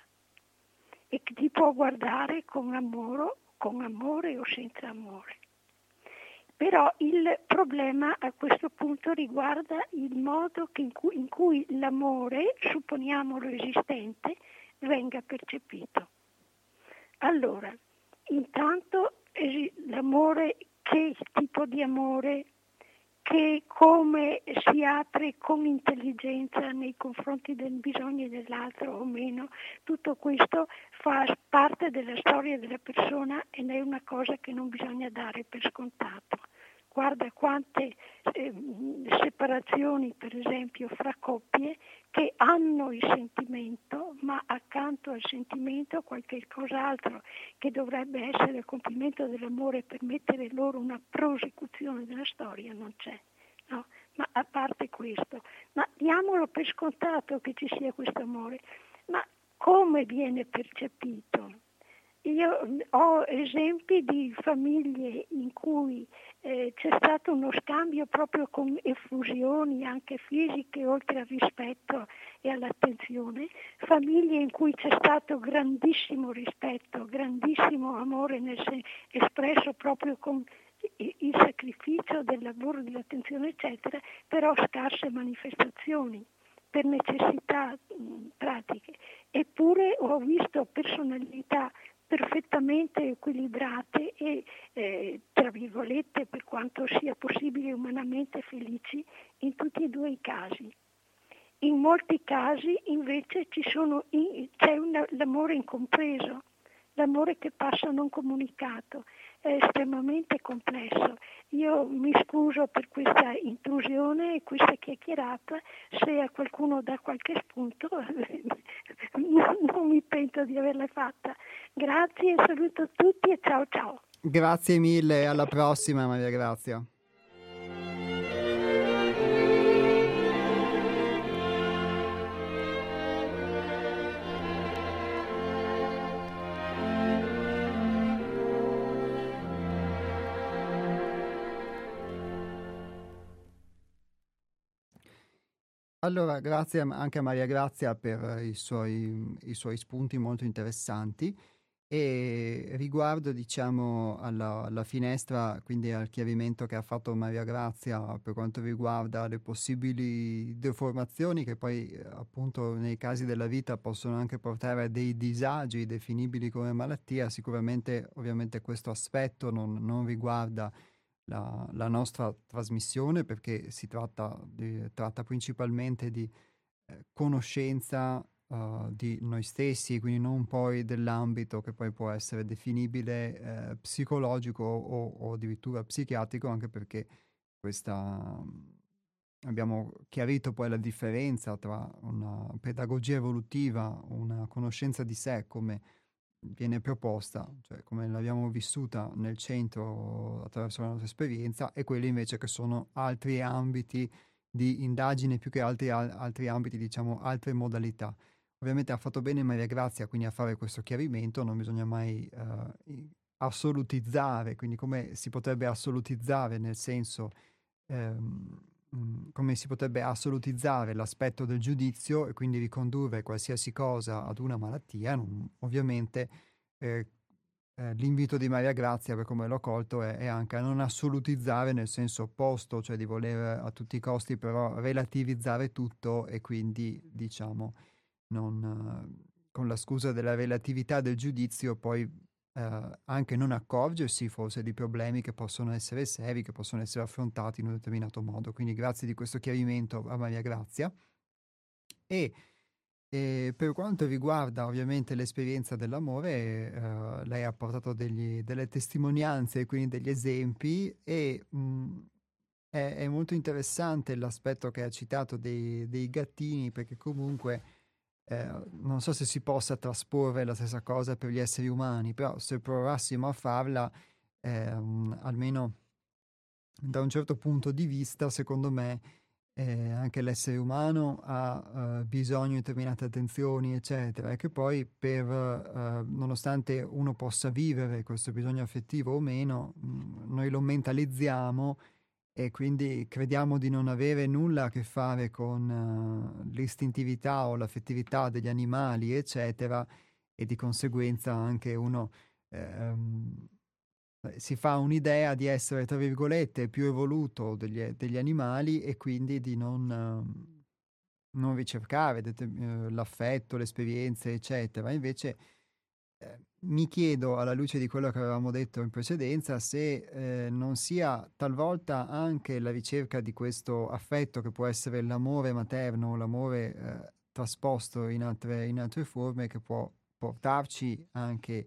e che ti può guardare con amore o senza amore. Però il problema a questo punto riguarda il modo in cui l'amore, supponiamolo esistente, venga percepito. Allora, intanto l'amore, che tipo di amore, che come si apre con intelligenza nei confronti dei bisogni dell'altro o meno, tutto questo fa parte della storia della persona ed è una cosa che non bisogna dare per scontato. Guarda quante separazioni, per esempio, fra coppie che hanno il sentimento, ma accanto al sentimento qualche cos'altro che dovrebbe essere il compimento dell'amore per mettere loro una prosecuzione della storia non c'è, no? Ma a parte questo, ma diamolo per scontato che ci sia questo amore, ma come viene percepito? Io ho esempi di famiglie in cui c'è stato uno scambio proprio con effusioni anche fisiche oltre al rispetto e all'attenzione, famiglie in cui c'è stato grandissimo rispetto, grandissimo amore espresso proprio con il sacrificio del lavoro, dell'attenzione eccetera, però scarse manifestazioni per necessità pratiche. Eppure ho visto personalità perfettamente equilibrate e tra virgolette, per quanto sia possibile umanamente, felici in tutti e due i casi. In molti casi invece c'è l'amore incompreso, l'amore che passa non comunicato, è estremamente complesso. Io mi scuso per questa intrusione e questa chiacchierata, se a qualcuno dà qualche spunto non mi pento di averla fatta. Grazie, saluto tutti e ciao ciao. Grazie mille, alla prossima Maria Grazia. Allora, grazie anche a Maria Grazia per i suoi spunti molto interessanti, e riguardo, diciamo, alla finestra, quindi al chiarimento che ha fatto Maria Grazia per quanto riguarda le possibili deformazioni che poi appunto nei casi della vita possono anche portare a dei disagi definibili come malattia, sicuramente ovviamente questo aspetto non riguarda la nostra trasmissione, perché si tratta principalmente di conoscenza di noi stessi, quindi non poi dell'ambito che poi può essere definibile psicologico o addirittura psichiatrico, anche perché abbiamo chiarito poi la differenza tra una pedagogia evolutiva, una conoscenza di sé come viene proposta, cioè come l'abbiamo vissuta nel centro attraverso la nostra esperienza, e quelli invece che sono altri ambiti di indagine, più che altri ambiti, diciamo, altre modalità. Ovviamente ha fatto bene Maria Grazia quindi a fare questo chiarimento, non bisogna mai assolutizzare, quindi come si potrebbe assolutizzare, nel senso come si potrebbe assolutizzare l'aspetto del giudizio e quindi ricondurre qualsiasi cosa ad una malattia. Ovviamente l'invito di Maria Grazia, per come l'ho colto, è anche a non assolutizzare nel senso opposto, cioè di voler a tutti i costi però relativizzare tutto, e quindi, diciamo, non con la scusa della relatività del giudizio poi anche non accorgersi forse di problemi che possono essere seri, che possono essere affrontati in un determinato modo. Quindi grazie di questo chiarimento a Maria Grazia. E per quanto riguarda ovviamente l'esperienza dell'amore, lei ha portato delle testimonianze, quindi degli esempi, e è molto interessante l'aspetto che ha citato dei gattini, perché comunque non so se si possa trasporre la stessa cosa per gli esseri umani, però se provassimo a farla, almeno da un certo punto di vista, secondo me anche l'essere umano ha bisogno di determinate attenzioni eccetera, e che poi nonostante uno possa vivere questo bisogno affettivo o meno, noi lo mentalizziamo e quindi crediamo di non avere nulla a che fare con l'istintività o l'affettività degli animali eccetera, e di conseguenza anche uno si fa un'idea di essere, tra virgolette, più evoluto degli animali, e quindi di non ricercare l'affetto, le esperienze eccetera. Invece mi chiedo, alla luce di quello che avevamo detto in precedenza, se non sia talvolta anche la ricerca di questo affetto, che può essere l'amore materno, l'amore trasposto in altre forme, che può portarci anche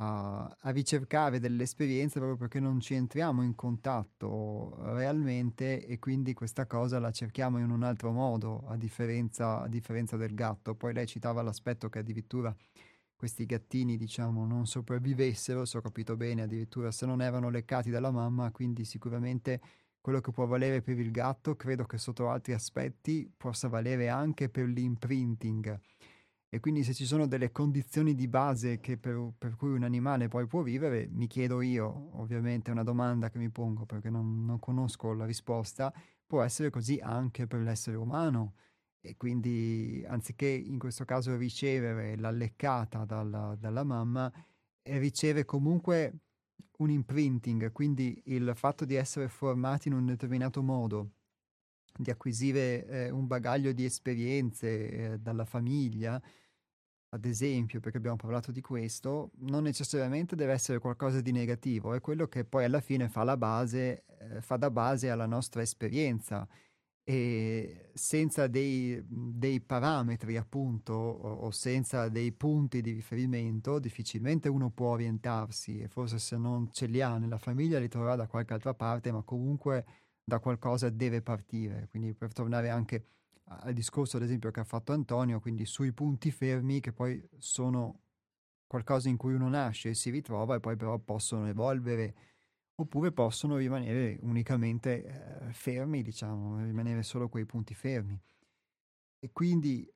a ricercare delle esperienze proprio perché non ci entriamo in contatto realmente, e quindi questa cosa la cerchiamo in un altro modo, a differenza del gatto. Poi lei citava l'aspetto che addirittura questi gattini, diciamo, non sopravvivessero, se ho capito bene, addirittura se non erano leccati dalla mamma, quindi sicuramente quello che può valere per il gatto credo che sotto altri aspetti possa valere anche per l'imprinting. E quindi se ci sono delle condizioni di base che per cui un animale poi può vivere, mi chiedo io, ovviamente è una domanda che mi pongo perché non conosco la risposta, può essere così anche per l'essere umano. E quindi anziché in questo caso ricevere la leccata dalla mamma, riceve comunque un imprinting, quindi il fatto di essere formati in un determinato modo, di acquisire un bagaglio di esperienze dalla famiglia, ad esempio, perché abbiamo parlato di questo, non necessariamente deve essere qualcosa di negativo, è quello che poi alla fine fa da base alla nostra esperienza. E senza dei parametri, appunto, o senza dei punti di riferimento, difficilmente uno può orientarsi, e forse se non ce li ha nella famiglia li troverà da qualche altra parte, ma comunque da qualcosa deve partire. Quindi, per tornare anche al discorso, ad esempio, che ha fatto Antonio, quindi sui punti fermi, che poi sono qualcosa in cui uno nasce e si ritrova, e poi però possono evolvere, oppure possono rimanere unicamente fermi, diciamo, rimanere solo quei punti fermi. E quindi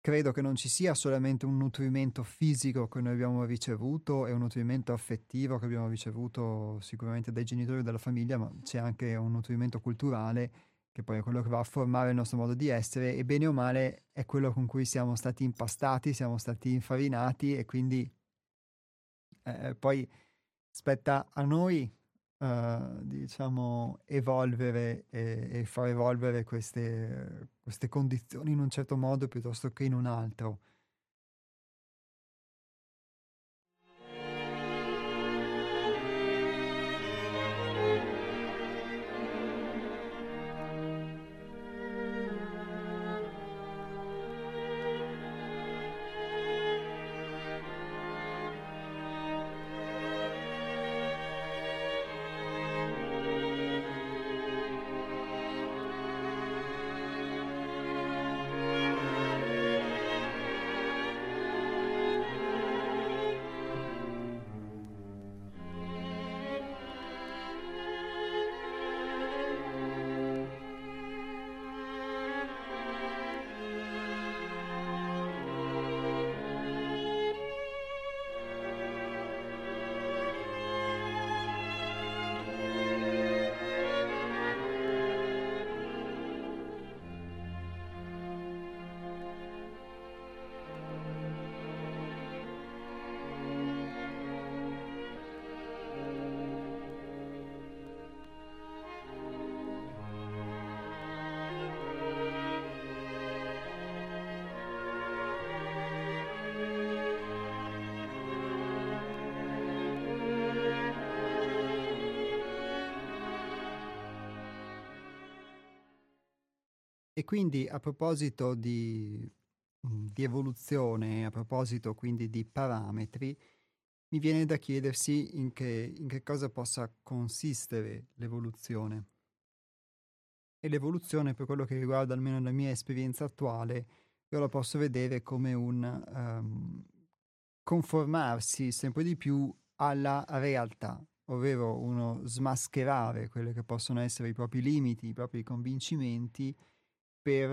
credo che non ci sia solamente un nutrimento fisico che noi abbiamo ricevuto e un nutrimento affettivo che abbiamo ricevuto sicuramente dai genitori e dalla famiglia, ma c'è anche un nutrimento culturale, che poi è quello che va a formare il nostro modo di essere, e bene o male è quello con cui siamo stati impastati, siamo stati infarinati, e quindi poi spetta a noi diciamo evolvere e far evolvere queste condizioni in un certo modo piuttosto che in un altro. E quindi a proposito di evoluzione, a proposito quindi di parametri, mi viene da chiedersi in che cosa possa consistere l'evoluzione. E l'evoluzione, per quello che riguarda almeno la mia esperienza attuale, io la posso vedere come un conformarsi sempre di più alla realtà, ovvero uno smascherare quelli che possono essere i propri limiti, i propri convincimenti, per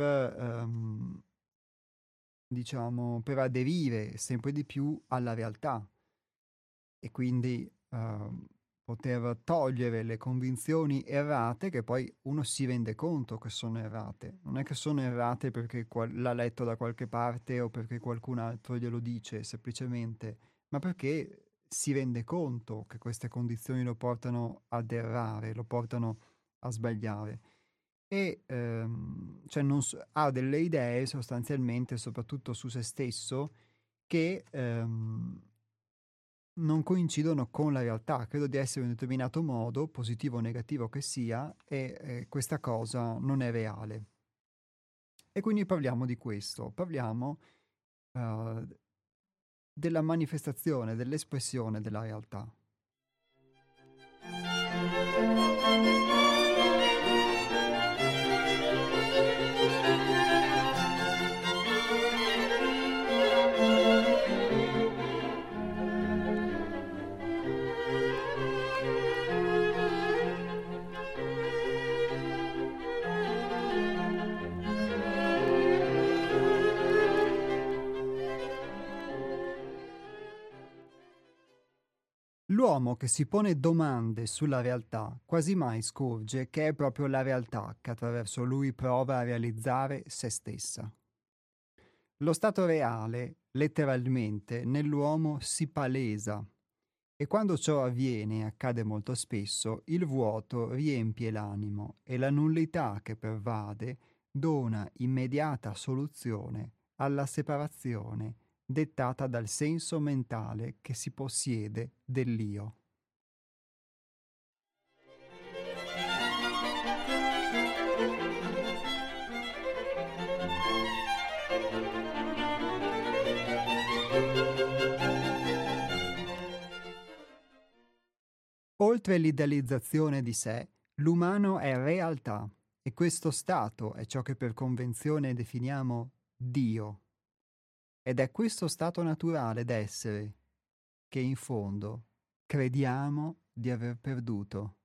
aderire sempre di più alla realtà, e quindi poter togliere le convinzioni errate, che poi uno si rende conto che sono errate. Non è che sono errate perché l'ha letto da qualche parte o perché qualcun altro glielo dice semplicemente, ma perché si rende conto che queste condizioni lo portano ad errare, lo portano a sbagliare. E cioè ha delle idee sostanzialmente, soprattutto su se stesso, che non coincidono con la realtà. Credo di essere in un determinato modo, positivo o negativo che sia, e questa cosa non è reale. E quindi parliamo di questo, parliamo della manifestazione, dell'espressione della realtà. L'uomo che si pone domande sulla realtà quasi mai scorge che è proprio la realtà che attraverso lui prova a realizzare se stessa. Lo stato reale, letteralmente, nell'uomo si palesa e quando ciò avviene, accade molto spesso, il vuoto riempie l'animo e la nullità che pervade dona immediata soluzione alla separazione dettata dal senso mentale che si possiede dell'io. Oltre l'idealizzazione di sé, l'umano è realtà e questo stato è ciò che per convenzione definiamo Dio. Ed è questo stato naturale d'essere che in fondo crediamo di aver perduto.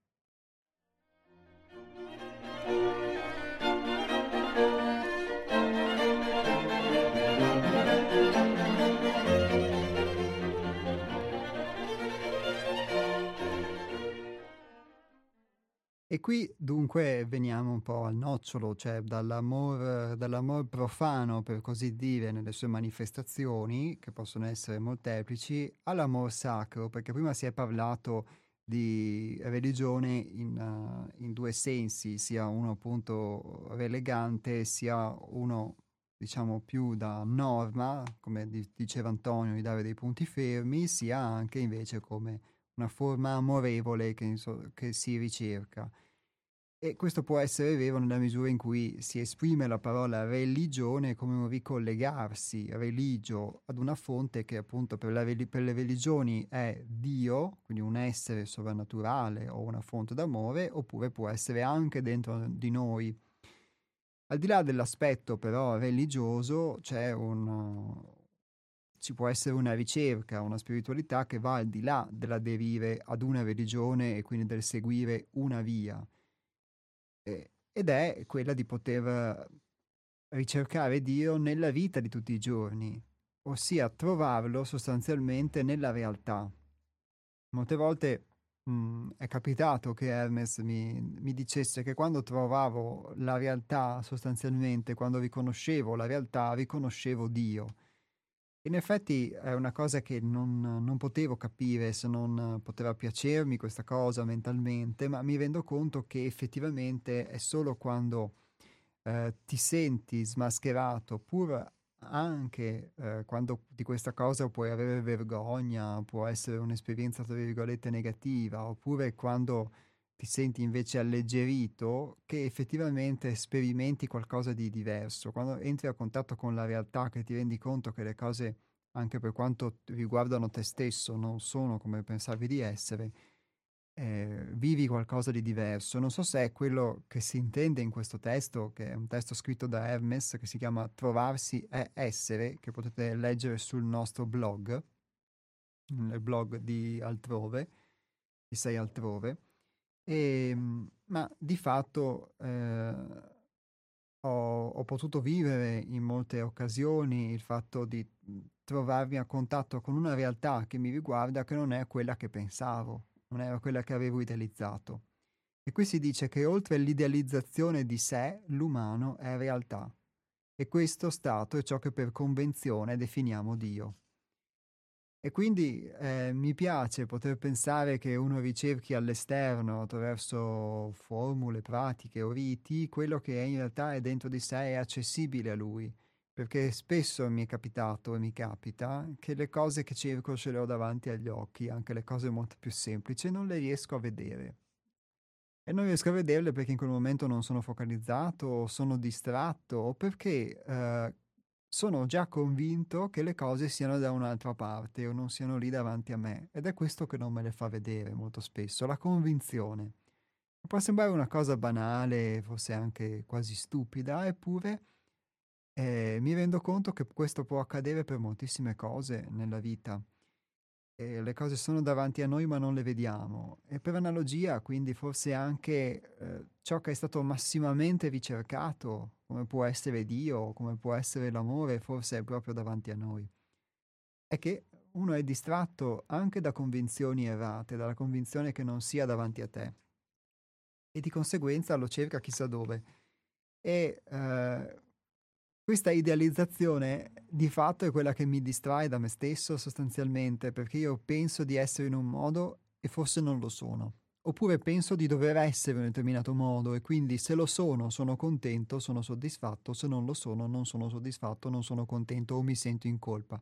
E qui dunque veniamo un po' al nocciolo, cioè dall'amor profano, per così dire, nelle sue manifestazioni, che possono essere molteplici, all'amor sacro, perché prima si è parlato di religione in due sensi, sia uno appunto relegante, sia uno diciamo più da norma, come diceva Antonio, di dare dei punti fermi, sia anche invece come una forma amorevole che si ricerca. E questo può essere vero nella misura in cui si esprime la parola religione come un ricollegarsi, religio, ad una fonte che appunto per le religioni è Dio, quindi un essere sovrannaturale o una fonte d'amore, oppure può essere anche dentro di noi. Al di là dell'aspetto però religioso c'è ci può essere una ricerca, una spiritualità che va al di là dell'aderire ad una religione e quindi del seguire una via. Ed è quella di poter ricercare Dio nella vita di tutti i giorni, ossia trovarlo sostanzialmente nella realtà. Molte volte è capitato che Hermes mi dicesse che quando trovavo la realtà sostanzialmente, quando riconoscevo la realtà, riconoscevo Dio. In effetti è una cosa che non potevo capire, se non poteva piacermi questa cosa mentalmente, ma mi rendo conto che effettivamente è solo quando ti senti smascherato, pur anche quando di questa cosa puoi avere vergogna, può essere un'esperienza tra virgolette negativa, oppure quando ti senti invece alleggerito, che effettivamente sperimenti qualcosa di diverso. Quando entri a contatto con la realtà, che ti rendi conto che le cose, anche per quanto riguardano te stesso, non sono come pensavi di essere, vivi qualcosa di diverso. Non so se è quello che si intende in questo testo, che è un testo scritto da Hermes, che si chiama Trovarsi è essere, che potete leggere sul nostro blog, nel blog di Altrove, di Sei Altrove. Ma di fatto ho potuto vivere in molte occasioni il fatto di trovarmi a contatto con una realtà che mi riguarda, che non è quella che pensavo, non era quella che avevo idealizzato. E qui si dice che oltre all'idealizzazione di sé, l'umano è realtà. E questo stato è ciò che per convenzione definiamo Dio. E quindi mi piace poter pensare che uno ricerchi all'esterno, attraverso formule, pratiche o riti, quello che in realtà è dentro di sé, è accessibile a lui. perché spesso mi è capitato e mi capita che le cose che cerco ce le ho davanti agli occhi, anche le cose molto più semplici, non le riesco a vedere. E non riesco a vederle perché in quel momento non sono focalizzato, o sono distratto, o perché sono già convinto che le cose siano da un'altra parte o non siano lì davanti a me. Ed è questo che non me le fa vedere molto spesso, la convinzione. Può sembrare una cosa banale, forse anche quasi stupida, eppure mi rendo conto che questo può accadere per moltissime cose nella vita. Le cose sono davanti a noi ma non le vediamo. E per analogia, quindi, forse anche ciò che è stato massimamente ricercato, come può essere Dio, come può essere l'amore, forse è proprio davanti a noi. È che uno è distratto anche da convinzioni errate, dalla convinzione che non sia davanti a te. E di conseguenza lo cerca chissà dove. E questa idealizzazione di fatto è quella che mi distrae da me stesso sostanzialmente, perché io penso di essere in un modo e forse non lo sono. Oppure penso di dover essere in un determinato modo e quindi se lo sono, sono contento, sono soddisfatto, se non lo sono, non sono soddisfatto, non sono contento o mi sento in colpa.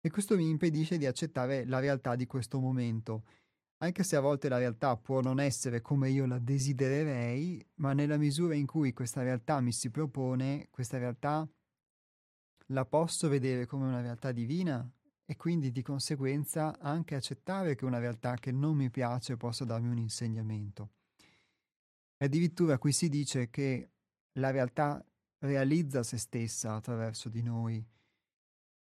E questo mi impedisce di accettare la realtà di questo momento. Anche se a volte la realtà può non essere come io la desidererei, ma nella misura in cui questa realtà mi si propone, questa realtà la posso vedere come una realtà divina e quindi di conseguenza anche accettare che una realtà che non mi piace possa darmi un insegnamento. Addirittura qui si dice che la realtà realizza se stessa attraverso di noi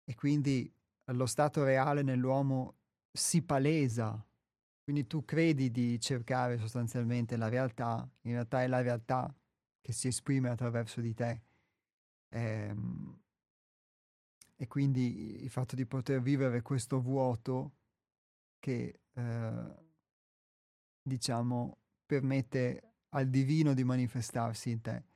e quindi lo stato reale nell'uomo si palesa. Quindi tu credi di cercare sostanzialmente la realtà, in realtà è la realtà che si esprime attraverso di te. E quindi il fatto di poter vivere questo vuoto che, diciamo, permette al divino di manifestarsi in te.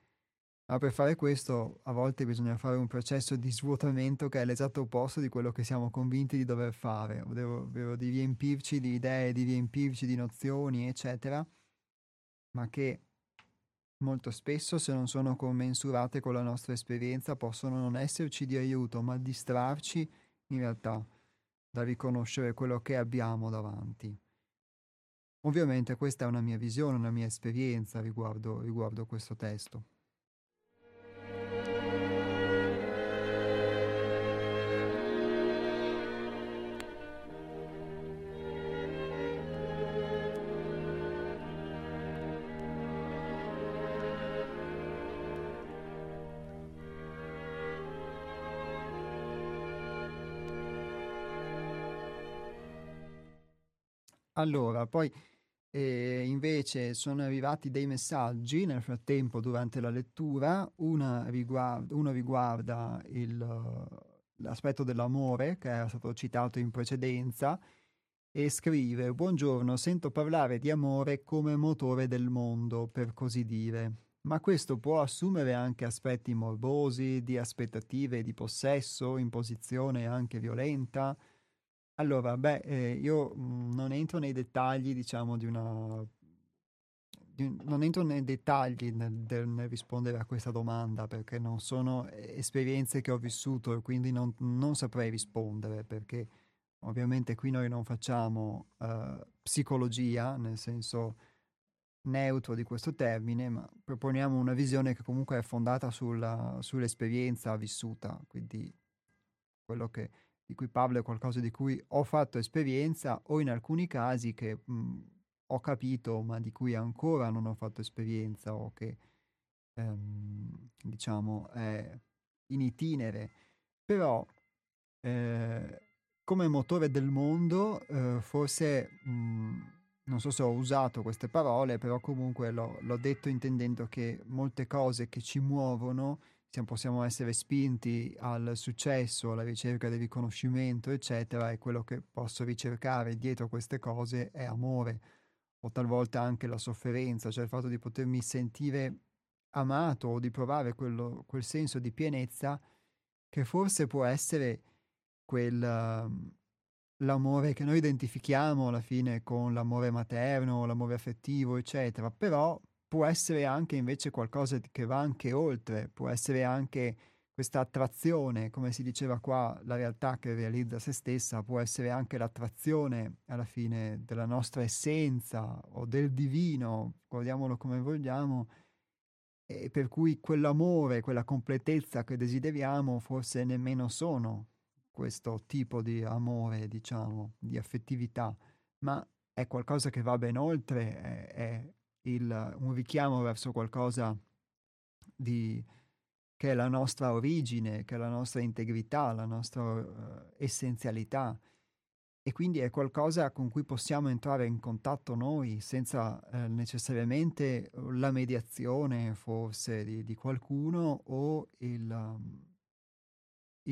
Ma per fare questo a volte bisogna fare un processo di svuotamento che è l'esatto opposto di quello che siamo convinti di dover fare, ovvero di riempirci di idee, di riempirci di nozioni, eccetera, ma che molto spesso, se non sono commensurate con la nostra esperienza, possono non esserci di aiuto, ma distrarci in realtà da riconoscere quello che abbiamo davanti. Ovviamente questa è una mia visione, una mia esperienza riguardo questo testo. Allora, poi invece sono arrivati dei messaggi nel frattempo durante la lettura. Uno riguarda l'aspetto dell'amore che era stato citato in precedenza e scrive: «Buongiorno, sento parlare di amore come motore del mondo, per così dire, ma questo può assumere anche aspetti morbosi, di aspettative, di possesso, imposizione anche violenta». Allora, io non entro nei dettagli, diciamo, non entro nei dettagli nel rispondere a questa domanda, perché non sono esperienze che ho vissuto e quindi non saprei rispondere, perché ovviamente qui noi non facciamo psicologia, nel senso neutro di questo termine, ma proponiamo una visione che comunque è fondata sull'esperienza vissuta, quindi quello che di cui parlo è qualcosa di cui ho fatto esperienza o in alcuni casi che ho capito ma di cui ancora non ho fatto esperienza o che diciamo è in itinere, però come motore del mondo forse non so se ho usato queste parole, però comunque l'ho detto intendendo che molte cose che ci muovono possiamo essere spinti al successo, alla ricerca del riconoscimento, eccetera, e quello che posso ricercare dietro queste cose è amore, o talvolta anche la sofferenza, cioè il fatto di potermi sentire amato o di provare quel senso di pienezza che forse può essere l'amore che noi identifichiamo alla fine con l'amore materno, l'amore affettivo, eccetera, però può essere anche invece qualcosa che va anche oltre, può essere anche questa attrazione, come si diceva qua, la realtà che realizza se stessa può essere anche l'attrazione alla fine della nostra essenza o del divino, guardiamolo come vogliamo, e per cui quell'amore, quella completezza che desideriamo forse nemmeno sono questo tipo di amore, diciamo, di affettività, ma è qualcosa che va ben oltre, è un richiamo verso qualcosa di, che è la nostra origine, che è la nostra integrità, la nostra essenzialità, e quindi è qualcosa con cui possiamo entrare in contatto noi senza necessariamente la mediazione forse di qualcuno o il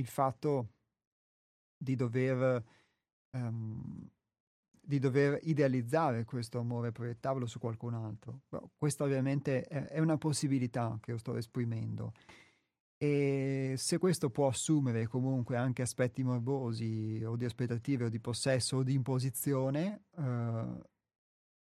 fatto di dover idealizzare questo amore, proiettarlo su qualcun altro. Però questa ovviamente è una possibilità che io sto esprimendo, e se questo può assumere comunque anche aspetti morbosi o di aspettative o di possesso o di imposizione,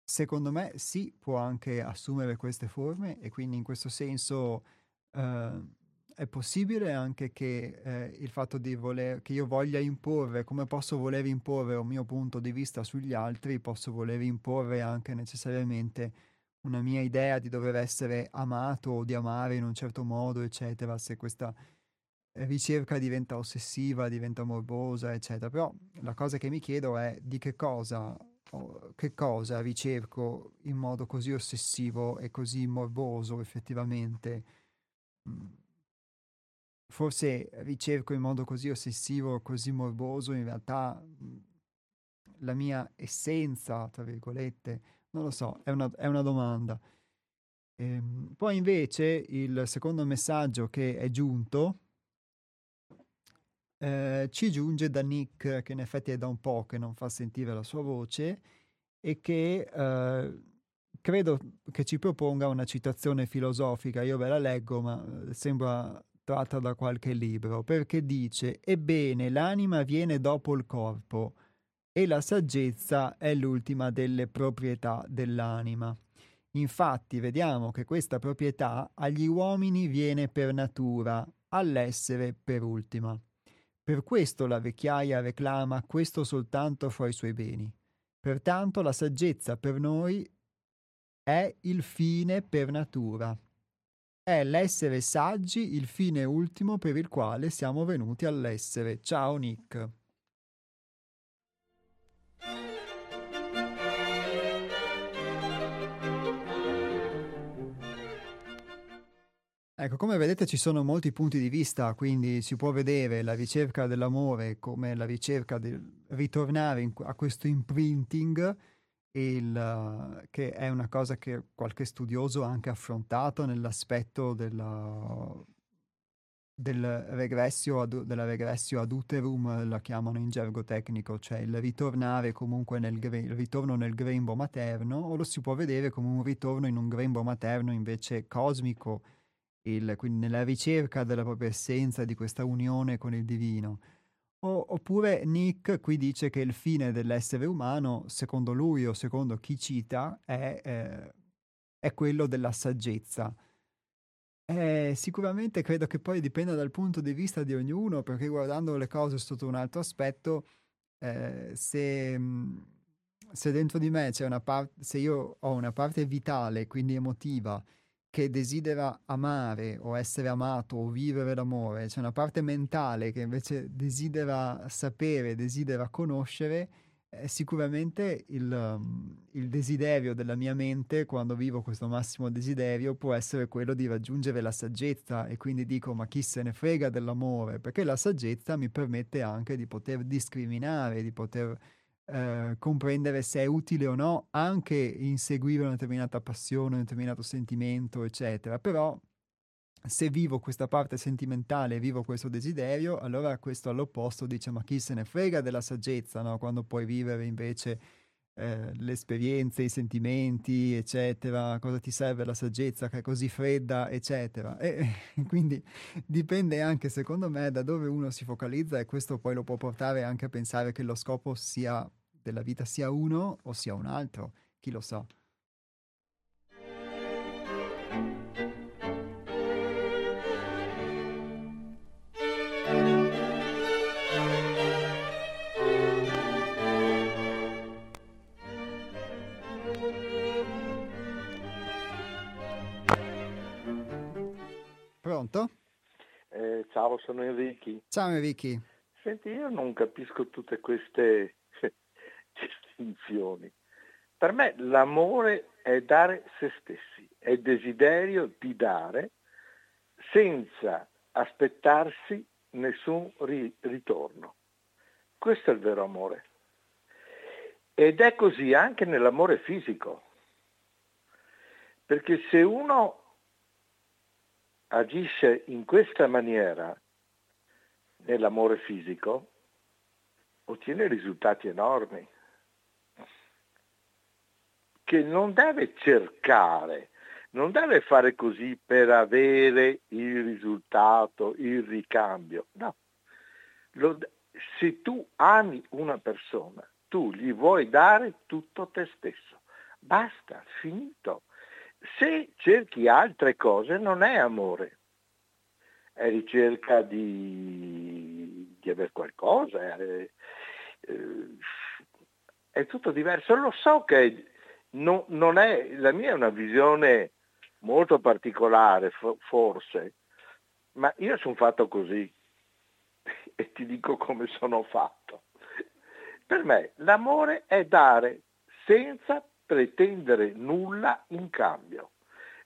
secondo me sì, può anche assumere queste forme, e quindi in questo senso è possibile anche che il fatto di voler, che io voglia imporre, come posso voler imporre un mio punto di vista sugli altri, posso voler imporre anche necessariamente una mia idea di dover essere amato o di amare in un certo modo, eccetera, se questa ricerca diventa ossessiva, diventa morbosa, eccetera. Però la cosa che mi chiedo è di che cosa ricerco in modo così ossessivo e così morboso effettivamente. Forse ricerco in modo così ossessivo, così morboso, in realtà la mia essenza, tra virgolette, non lo so, è una domanda. Poi invece il secondo messaggio che è giunto ci giunge da Nick, che in effetti è da un po' che non fa sentire la sua voce e che credo che ci proponga una citazione filosofica. Io ve la leggo, ma sembra tratta da qualche libro, perché dice: ebbene, l'anima viene dopo il corpo e la saggezza è l'ultima delle proprietà dell'anima. Infatti vediamo che questa proprietà agli uomini viene per natura, all'essere per ultima. Per questo la vecchiaia reclama questo soltanto fra i suoi beni. Pertanto la saggezza per noi è il fine per natura. È l'essere saggi il fine ultimo per il quale siamo venuti all'essere. Ciao Nick. Ecco, come vedete ci sono molti punti di vista, quindi si può vedere la ricerca dell'amore come la ricerca di ritornare a questo imprinting, che è una cosa che qualche studioso ha anche affrontato nell'aspetto della regressio ad uterum, la chiamano in gergo tecnico, cioè il ritornare comunque il ritorno nel grembo materno, o lo si può vedere come un ritorno in un grembo materno invece cosmico, quindi nella ricerca della propria essenza, di questa unione con il divino. Oppure Nick qui dice che il fine dell'essere umano, secondo lui o secondo chi cita, è quello della saggezza. Sicuramente credo che poi dipenda dal punto di vista di ognuno, perché guardando le cose sotto un altro aspetto, se dentro di me c'è se io ho una parte vitale, quindi emotiva, che desidera amare o essere amato o vivere l'amore, c'è una parte mentale che invece desidera sapere, desidera conoscere, sicuramente il desiderio della mia mente, quando vivo questo massimo desiderio, può essere quello di raggiungere la saggezza, e quindi dico: ma chi se ne frega dell'amore, perché la saggezza mi permette anche di poter discriminare, di poter comprendere se è utile o no anche inseguire una determinata passione, un determinato sentimento, eccetera. Però se vivo questa parte sentimentale, vivo questo desiderio, allora questo all'opposto dice: ma chi se ne frega della saggezza, no? Quando puoi vivere invece le esperienze, i sentimenti, eccetera, cosa ti serve la saggezza che è così fredda, eccetera. E quindi dipende anche, secondo me, da dove uno si focalizza, e questo poi lo può portare anche a pensare che lo scopo della vita sia uno o sia un altro, chi lo sa. Pronto? Ciao, sono Enricchi. Ciao Enricchi. Senti, io non capisco tutte queste distinzioni. Per me l'amore è dare se stessi, è il desiderio di dare senza aspettarsi nessun ritorno. Questo è il vero amore. Ed è così anche nell'amore fisico. Perché se uno agisce in questa maniera nell'amore fisico, ottiene risultati enormi, che non deve cercare, non deve fare così per avere il risultato, il ricambio. No. Se tu ami una persona, tu gli vuoi dare tutto te stesso. Basta, finito. Se cerchi altre cose non è amore, è ricerca di avere qualcosa, è tutto diverso. Lo so che non è, la mia è una visione molto particolare forse, ma io sono fatto così e ti dico come sono fatto. Per me l'amore è dare senza pretendere nulla in cambio,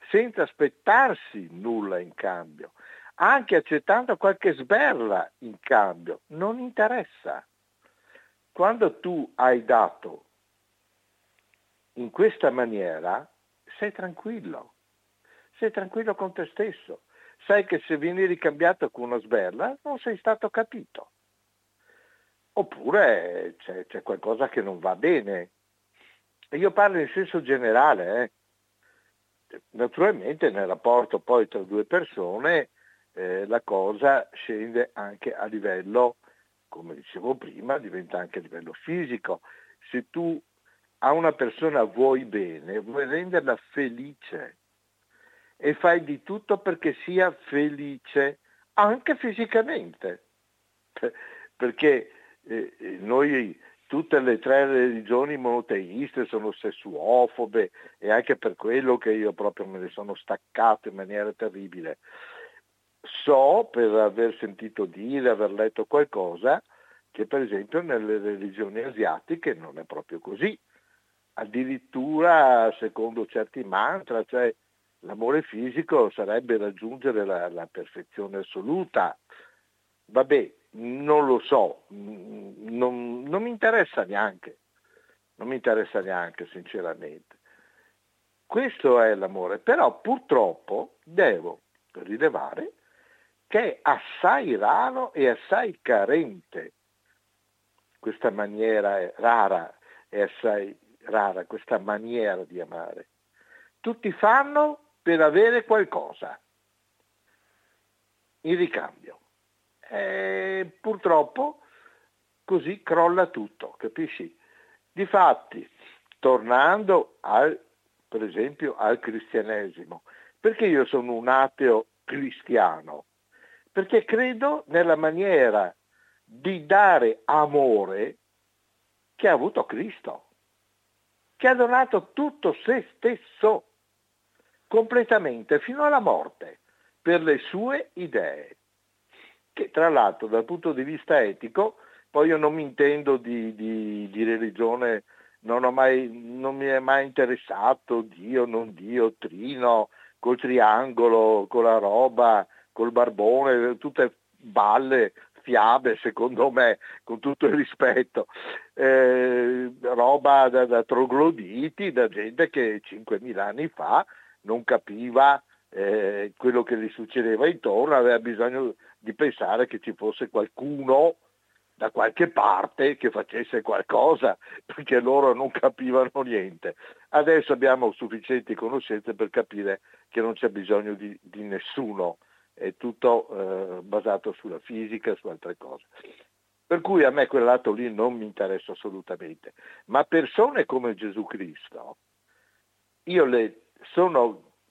senza aspettarsi nulla in cambio, anche accettando qualche sberla in cambio, non interessa. Quando tu hai dato in questa maniera, sei tranquillo con te stesso, sai che se vieni ricambiato con una sberla non sei stato capito, oppure c'è qualcosa che non va bene. Io parlo in senso generale, eh. Naturalmente nel rapporto poi tra due persone la cosa scende anche a livello, come dicevo prima, diventa anche a livello fisico. Se tu a una persona vuoi bene, vuoi renderla felice e fai di tutto perché sia felice anche fisicamente, perché noi... Tutte le tre religioni monoteiste sono sessuofobe e anche per quello che io proprio me ne sono staccato in maniera terribile. So, per aver sentito dire, aver letto qualcosa, che per esempio nelle religioni asiatiche non è proprio così. Addirittura, secondo certi mantra, cioè l'amore fisico sarebbe raggiungere la perfezione assoluta. Vabbè. Non lo so, non mi interessa neanche, sinceramente. Questo è l'amore, però purtroppo devo rilevare che è assai raro e assai carente questa maniera, questa maniera di amare. Tutti fanno per avere qualcosa in ricambio. E purtroppo così crolla tutto, capisci? Difatti, tornando per esempio al cristianesimo, perché io sono un ateo cristiano? Perché credo nella maniera di dare amore che ha avuto Cristo, che ha donato tutto se stesso, completamente, fino alla morte, per le sue idee. Che tra l'altro dal punto di vista etico, poi io non mi intendo di religione, non mi è mai interessato Dio, non Dio, Trino, col triangolo, con la roba, col barbone, tutte balle, fiabe secondo me, con tutto il rispetto, roba da trogloditi, da gente che 5.000 anni fa non capiva quello che gli succedeva intorno, aveva bisogno di pensare che ci fosse qualcuno da qualche parte che facesse qualcosa, perché loro non capivano niente. Adesso abbiamo sufficienti conoscenze per capire che non c'è bisogno di nessuno, è tutto basato sulla fisica, su altre cose. Per cui a me quel lato lì non mi interessa assolutamente. Ma persone come Gesù Cristo,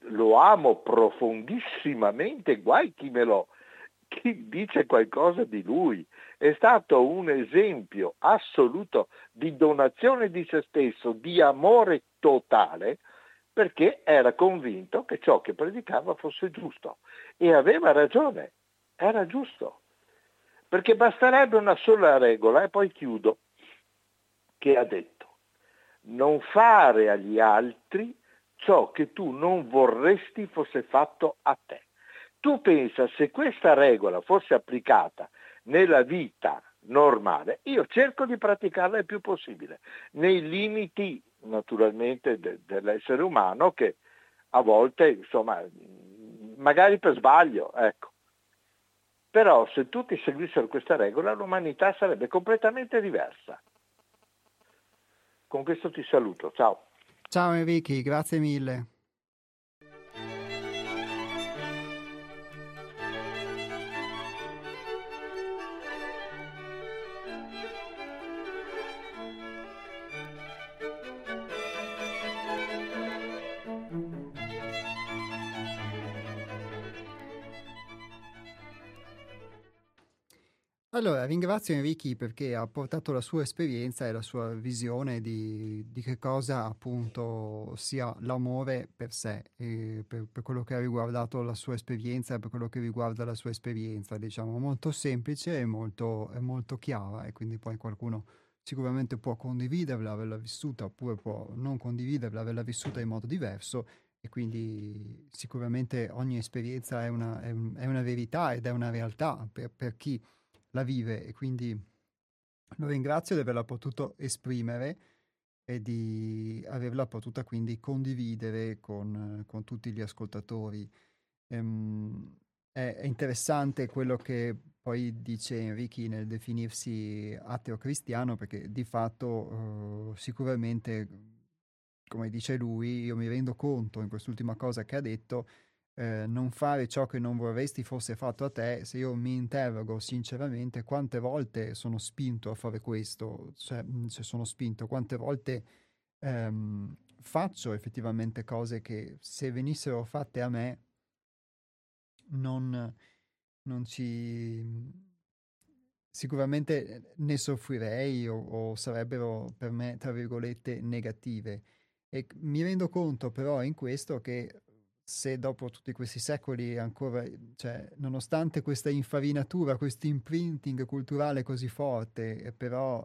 lo amo profondissimamente, guai chi dice qualcosa di lui. È stato un esempio assoluto di donazione di se stesso, di amore totale, perché era convinto che ciò che predicava fosse giusto. E aveva ragione, era giusto. Perché basterebbe una sola regola, e poi chiudo, che ha detto: non fare agli altri ciò che tu non vorresti fosse fatto a te. Tu pensa, se questa regola fosse applicata nella vita normale, io cerco di praticarla il più possibile, nei limiti naturalmente dell'essere umano, che a volte, insomma, magari per sbaglio, ecco. Però se tutti seguissero questa regola, l'umanità sarebbe completamente diversa. Con questo ti saluto, ciao. Ciao Enricchi, grazie mille. Allora, ringrazio Enricchi perché ha portato la sua esperienza e la sua visione di che cosa appunto sia l'amore per sé, per quello che ha riguardato la sua esperienza, per quello che riguarda la sua esperienza, diciamo, molto semplice e molto chiara, e quindi poi qualcuno sicuramente può condividerla, averla vissuta, oppure può non condividerla, averla vissuta in modo diverso, e quindi sicuramente ogni esperienza è una verità ed è una realtà per chi la vive, e quindi lo ringrazio di averla potuto esprimere e di averla potuta quindi condividere con tutti gli ascoltatori. È interessante quello che poi dice Enricchi nel definirsi ateo-cristiano, perché di fatto sicuramente, come dice lui, io mi rendo conto in quest'ultima cosa che ha detto, non fare ciò che non vorresti fosse fatto a te. Se io mi interrogo sinceramente quante volte sono spinto a fare questo, cioè se sono spinto, quante volte faccio effettivamente cose che se venissero fatte a me sicuramente ne soffrirei o sarebbero per me, tra virgolette, negative. E mi rendo conto però in questo che se dopo tutti questi secoli ancora, cioè nonostante questa infarinatura, questo imprinting culturale così forte, però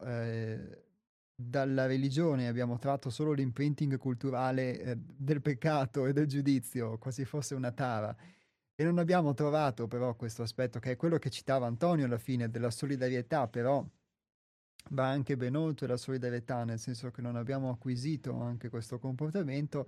dalla religione abbiamo tratto solo l'imprinting culturale del peccato e del giudizio, quasi fosse una tara, e non abbiamo trovato però questo aspetto che è quello che citava Antonio alla fine della solidarietà, però va anche ben oltre la solidarietà, nel senso che non abbiamo acquisito anche questo comportamento.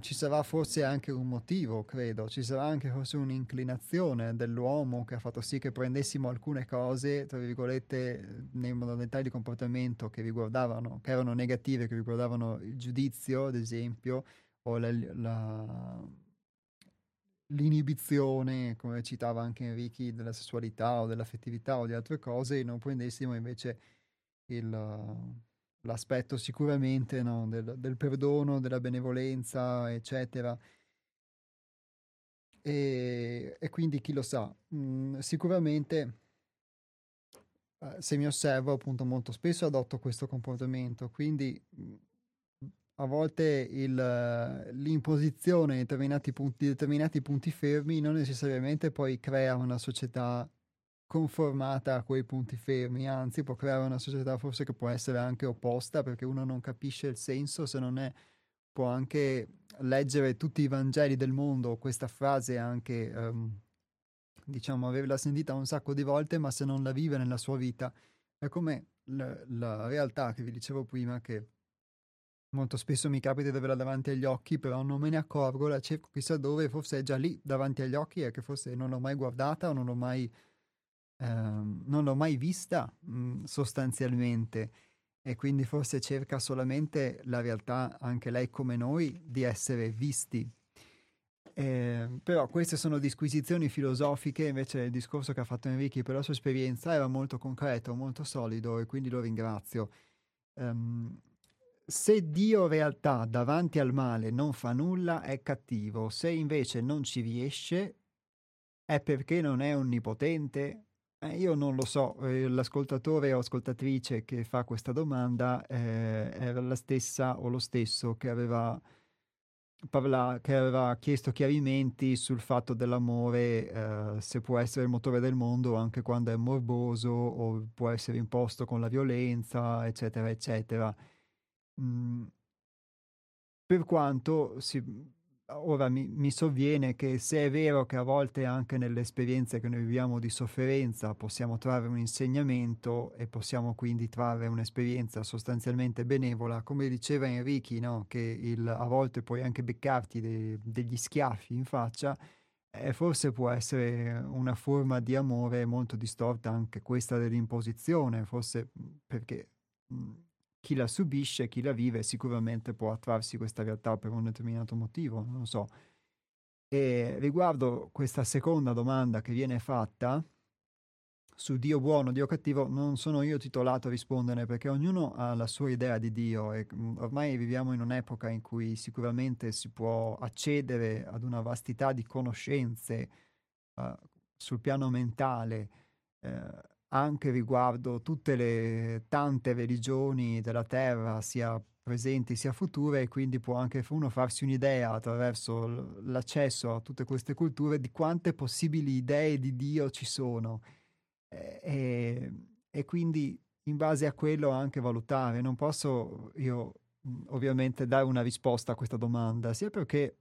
Ci sarà forse anche un motivo, credo, ci sarà anche forse un'inclinazione dell'uomo che ha fatto sì che prendessimo alcune cose, tra virgolette, nei modalità di comportamento che riguardavano, che erano negative, che riguardavano il giudizio, ad esempio, o l'inibizione, come citava anche Enricchi, della sessualità o dell'affettività o di altre cose, e non prendessimo invece l'aspetto sicuramente, no, del perdono, della benevolenza, eccetera. E quindi chi lo sa, sicuramente se mi osservo, appunto, molto spesso adotto questo comportamento, quindi a volte l'imposizione di determinati punti fermi non necessariamente poi crea una società conformata a quei punti fermi, anzi può creare una società forse che può essere anche opposta, perché uno non capisce il senso, se non è, può anche leggere tutti i Vangeli del mondo, questa frase anche diciamo averla sentita un sacco di volte, ma se non la vive nella sua vita è come la realtà che vi dicevo prima, che molto spesso mi capita di averla davanti agli occhi, però non me ne accorgo, la cerco chissà dove, forse è già lì davanti agli occhi, e che forse non l'ho mai guardata o non l'ho mai vista sostanzialmente, e quindi forse cerca solamente la realtà, anche lei come noi, di essere visti. Però queste sono disquisizioni filosofiche, invece il discorso che ha fatto Enricchi per la sua esperienza era molto concreto, molto solido, e quindi lo ringrazio. Se Dio realtà davanti al male non fa nulla è cattivo, se invece non ci riesce è perché non è onnipotente? Io non lo so, l'ascoltatore o ascoltatrice che fa questa domanda era la stessa o lo stesso che aveva che aveva chiesto chiarimenti sul fatto dell'amore, se può essere il motore del mondo anche quando è morboso o può essere imposto con la violenza, eccetera, eccetera. Per quanto ora mi sovviene che, se è vero che a volte anche nelle esperienze che noi viviamo di sofferenza possiamo trarre un insegnamento e possiamo quindi trarre un'esperienza sostanzialmente benevola, come diceva Enricchi, no? Che a volte puoi anche beccarti degli schiaffi in faccia, forse può essere una forma di amore molto distorta anche questa dell'imposizione, forse perché chi la subisce, chi la vive, sicuramente può attrarsi questa realtà per un determinato motivo, non lo so. E riguardo questa seconda domanda che viene fatta, su Dio buono, Dio cattivo, non sono io titolato a rispondere, perché ognuno ha la sua idea di Dio e ormai viviamo in un'epoca in cui sicuramente si può accedere ad una vastità di conoscenze sul piano mentale, anche riguardo tutte le tante religioni della terra, sia presenti sia future, e quindi può anche uno farsi un'idea attraverso l'accesso a tutte queste culture di quante possibili idee di Dio ci sono, e quindi in base a quello anche valutare. Non posso io ovviamente dare una risposta a questa domanda, sia perché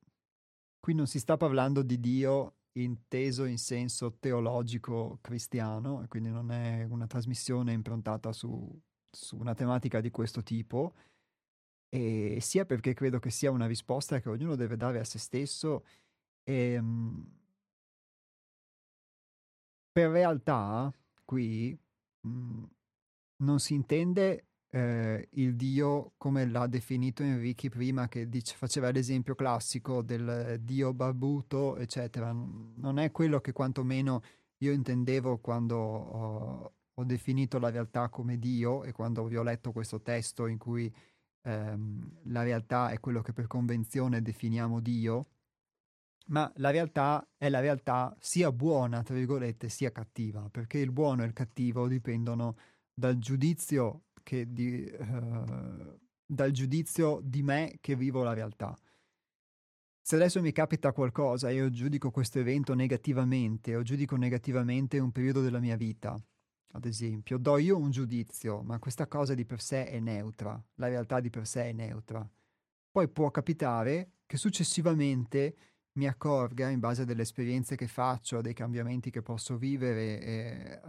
qui non si sta parlando di Dio inteso in senso teologico cristiano, e quindi non è una trasmissione improntata su una tematica di questo tipo, e sia perché credo che sia una risposta che ognuno deve dare a se stesso. E, per realtà qui non si intende il Dio come l'ha definito Enricchi prima, che faceva l'esempio classico del Dio barbuto, eccetera. Non è quello che quantomeno io intendevo quando ho definito la realtà come Dio, e quando vi ho letto questo testo in cui la realtà è quello che per convenzione definiamo Dio, ma la realtà è la realtà sia buona, tra virgolette, sia cattiva, perché il buono e il cattivo dipendono dal giudizio dal giudizio di me che vivo la realtà. Se adesso mi capita qualcosa, io giudico questo evento negativamente, o giudico negativamente un periodo della mia vita, ad esempio, do io un giudizio, ma questa cosa di per sé è neutra, la realtà di per sé è neutra. Poi può capitare che successivamente mi accorga, in base a delle esperienze che faccio, a dei cambiamenti che posso vivere,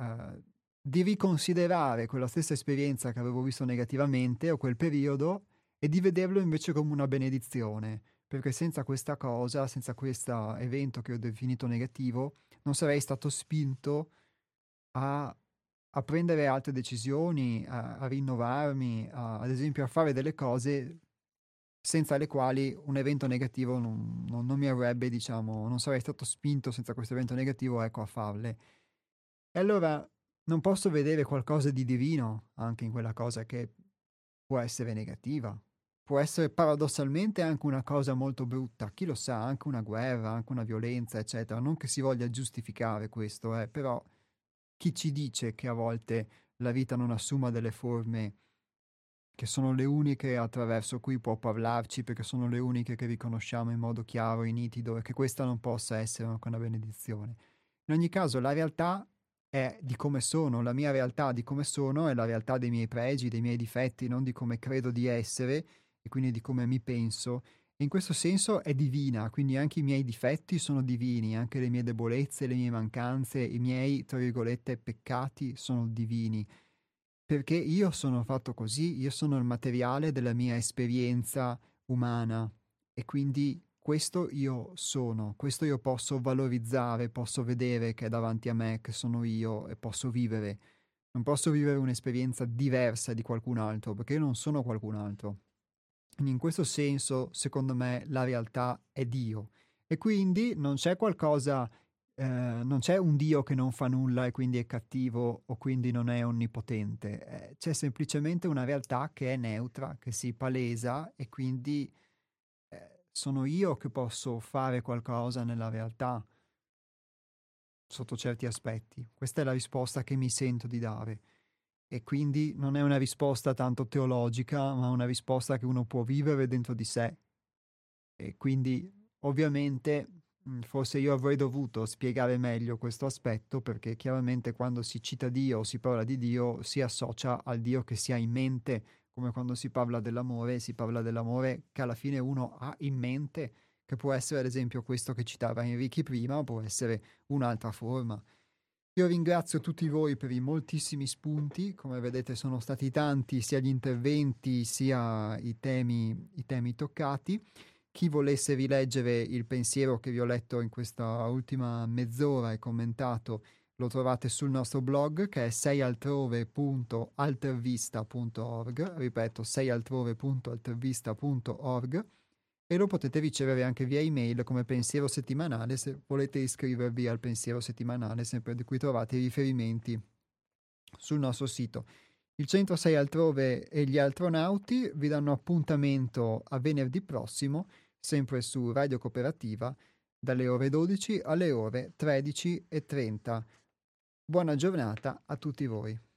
di riconsiderare quella stessa esperienza che avevo visto negativamente, o quel periodo, e di vederlo invece come una benedizione, perché senza questa cosa, senza questo evento che ho definito negativo, non sarei stato spinto a prendere altre decisioni, a rinnovarmi, ad esempio a fare delle cose senza le quali un evento negativo non mi avrebbe, diciamo, non sarei stato spinto, senza questo evento negativo, ecco, a farle. E allora non posso vedere qualcosa di divino anche in quella cosa che può essere negativa. Può essere paradossalmente anche una cosa molto brutta, chi lo sa, anche una guerra, anche una violenza, eccetera. Non che si voglia giustificare questo, però chi ci dice che a volte la vita non assuma delle forme che sono le uniche attraverso cui può parlarci, perché sono le uniche che riconosciamo in modo chiaro e nitido, e che questa non possa essere anche una benedizione. In ogni caso, la realtà è di come sono, la mia realtà di come sono è la realtà dei miei pregi, dei miei difetti, non di come credo di essere, e quindi di come mi penso. E in questo senso è divina, quindi anche i miei difetti sono divini, anche le mie debolezze, le mie mancanze, i miei, tra virgolette, peccati sono divini, perché io sono fatto così, io sono il materiale della mia esperienza umana, e quindi questo io sono, questo io posso valorizzare, posso vedere che è davanti a me, che sono io, e posso vivere. Non posso vivere un'esperienza diversa di qualcun altro, perché io non sono qualcun altro. Quindi in questo senso, secondo me, la realtà è Dio. E quindi non c'è qualcosa, non c'è un Dio che non fa nulla e quindi è cattivo, o quindi non è onnipotente. C'è semplicemente una realtà che è neutra, che si palesa, e quindi sono io che posso fare qualcosa nella realtà sotto certi aspetti. Questa è la risposta che mi sento di dare, e quindi non è una risposta tanto teologica, ma una risposta che uno può vivere dentro di sé, E quindi ovviamente forse io avrei dovuto spiegare meglio questo aspetto, perché chiaramente quando si cita Dio o si parla di Dio si associa al Dio che si ha in mente, come quando si parla dell'amore che alla fine uno ha in mente, che può essere ad esempio questo che citava Enricchi prima, o può essere un'altra forma. Io ringrazio tutti voi per i moltissimi spunti, come vedete sono stati tanti, sia gli interventi sia i temi toccati. Chi volesse rileggere il pensiero che vi ho letto in questa ultima mezz'ora e commentato lo trovate sul nostro blog, che è seialtrove.altervista.org, ripeto seialtrove.altervista.org, e lo potete ricevere anche via email come pensiero settimanale se volete iscrivervi al pensiero settimanale, sempre di cui trovate i riferimenti sul nostro sito. Il Centro Sei Altrove e gli Altronauti vi danno appuntamento a venerdì prossimo, sempre su Radio Cooperativa, dalle ore 12 alle ore 13:30. Buona giornata a tutti voi.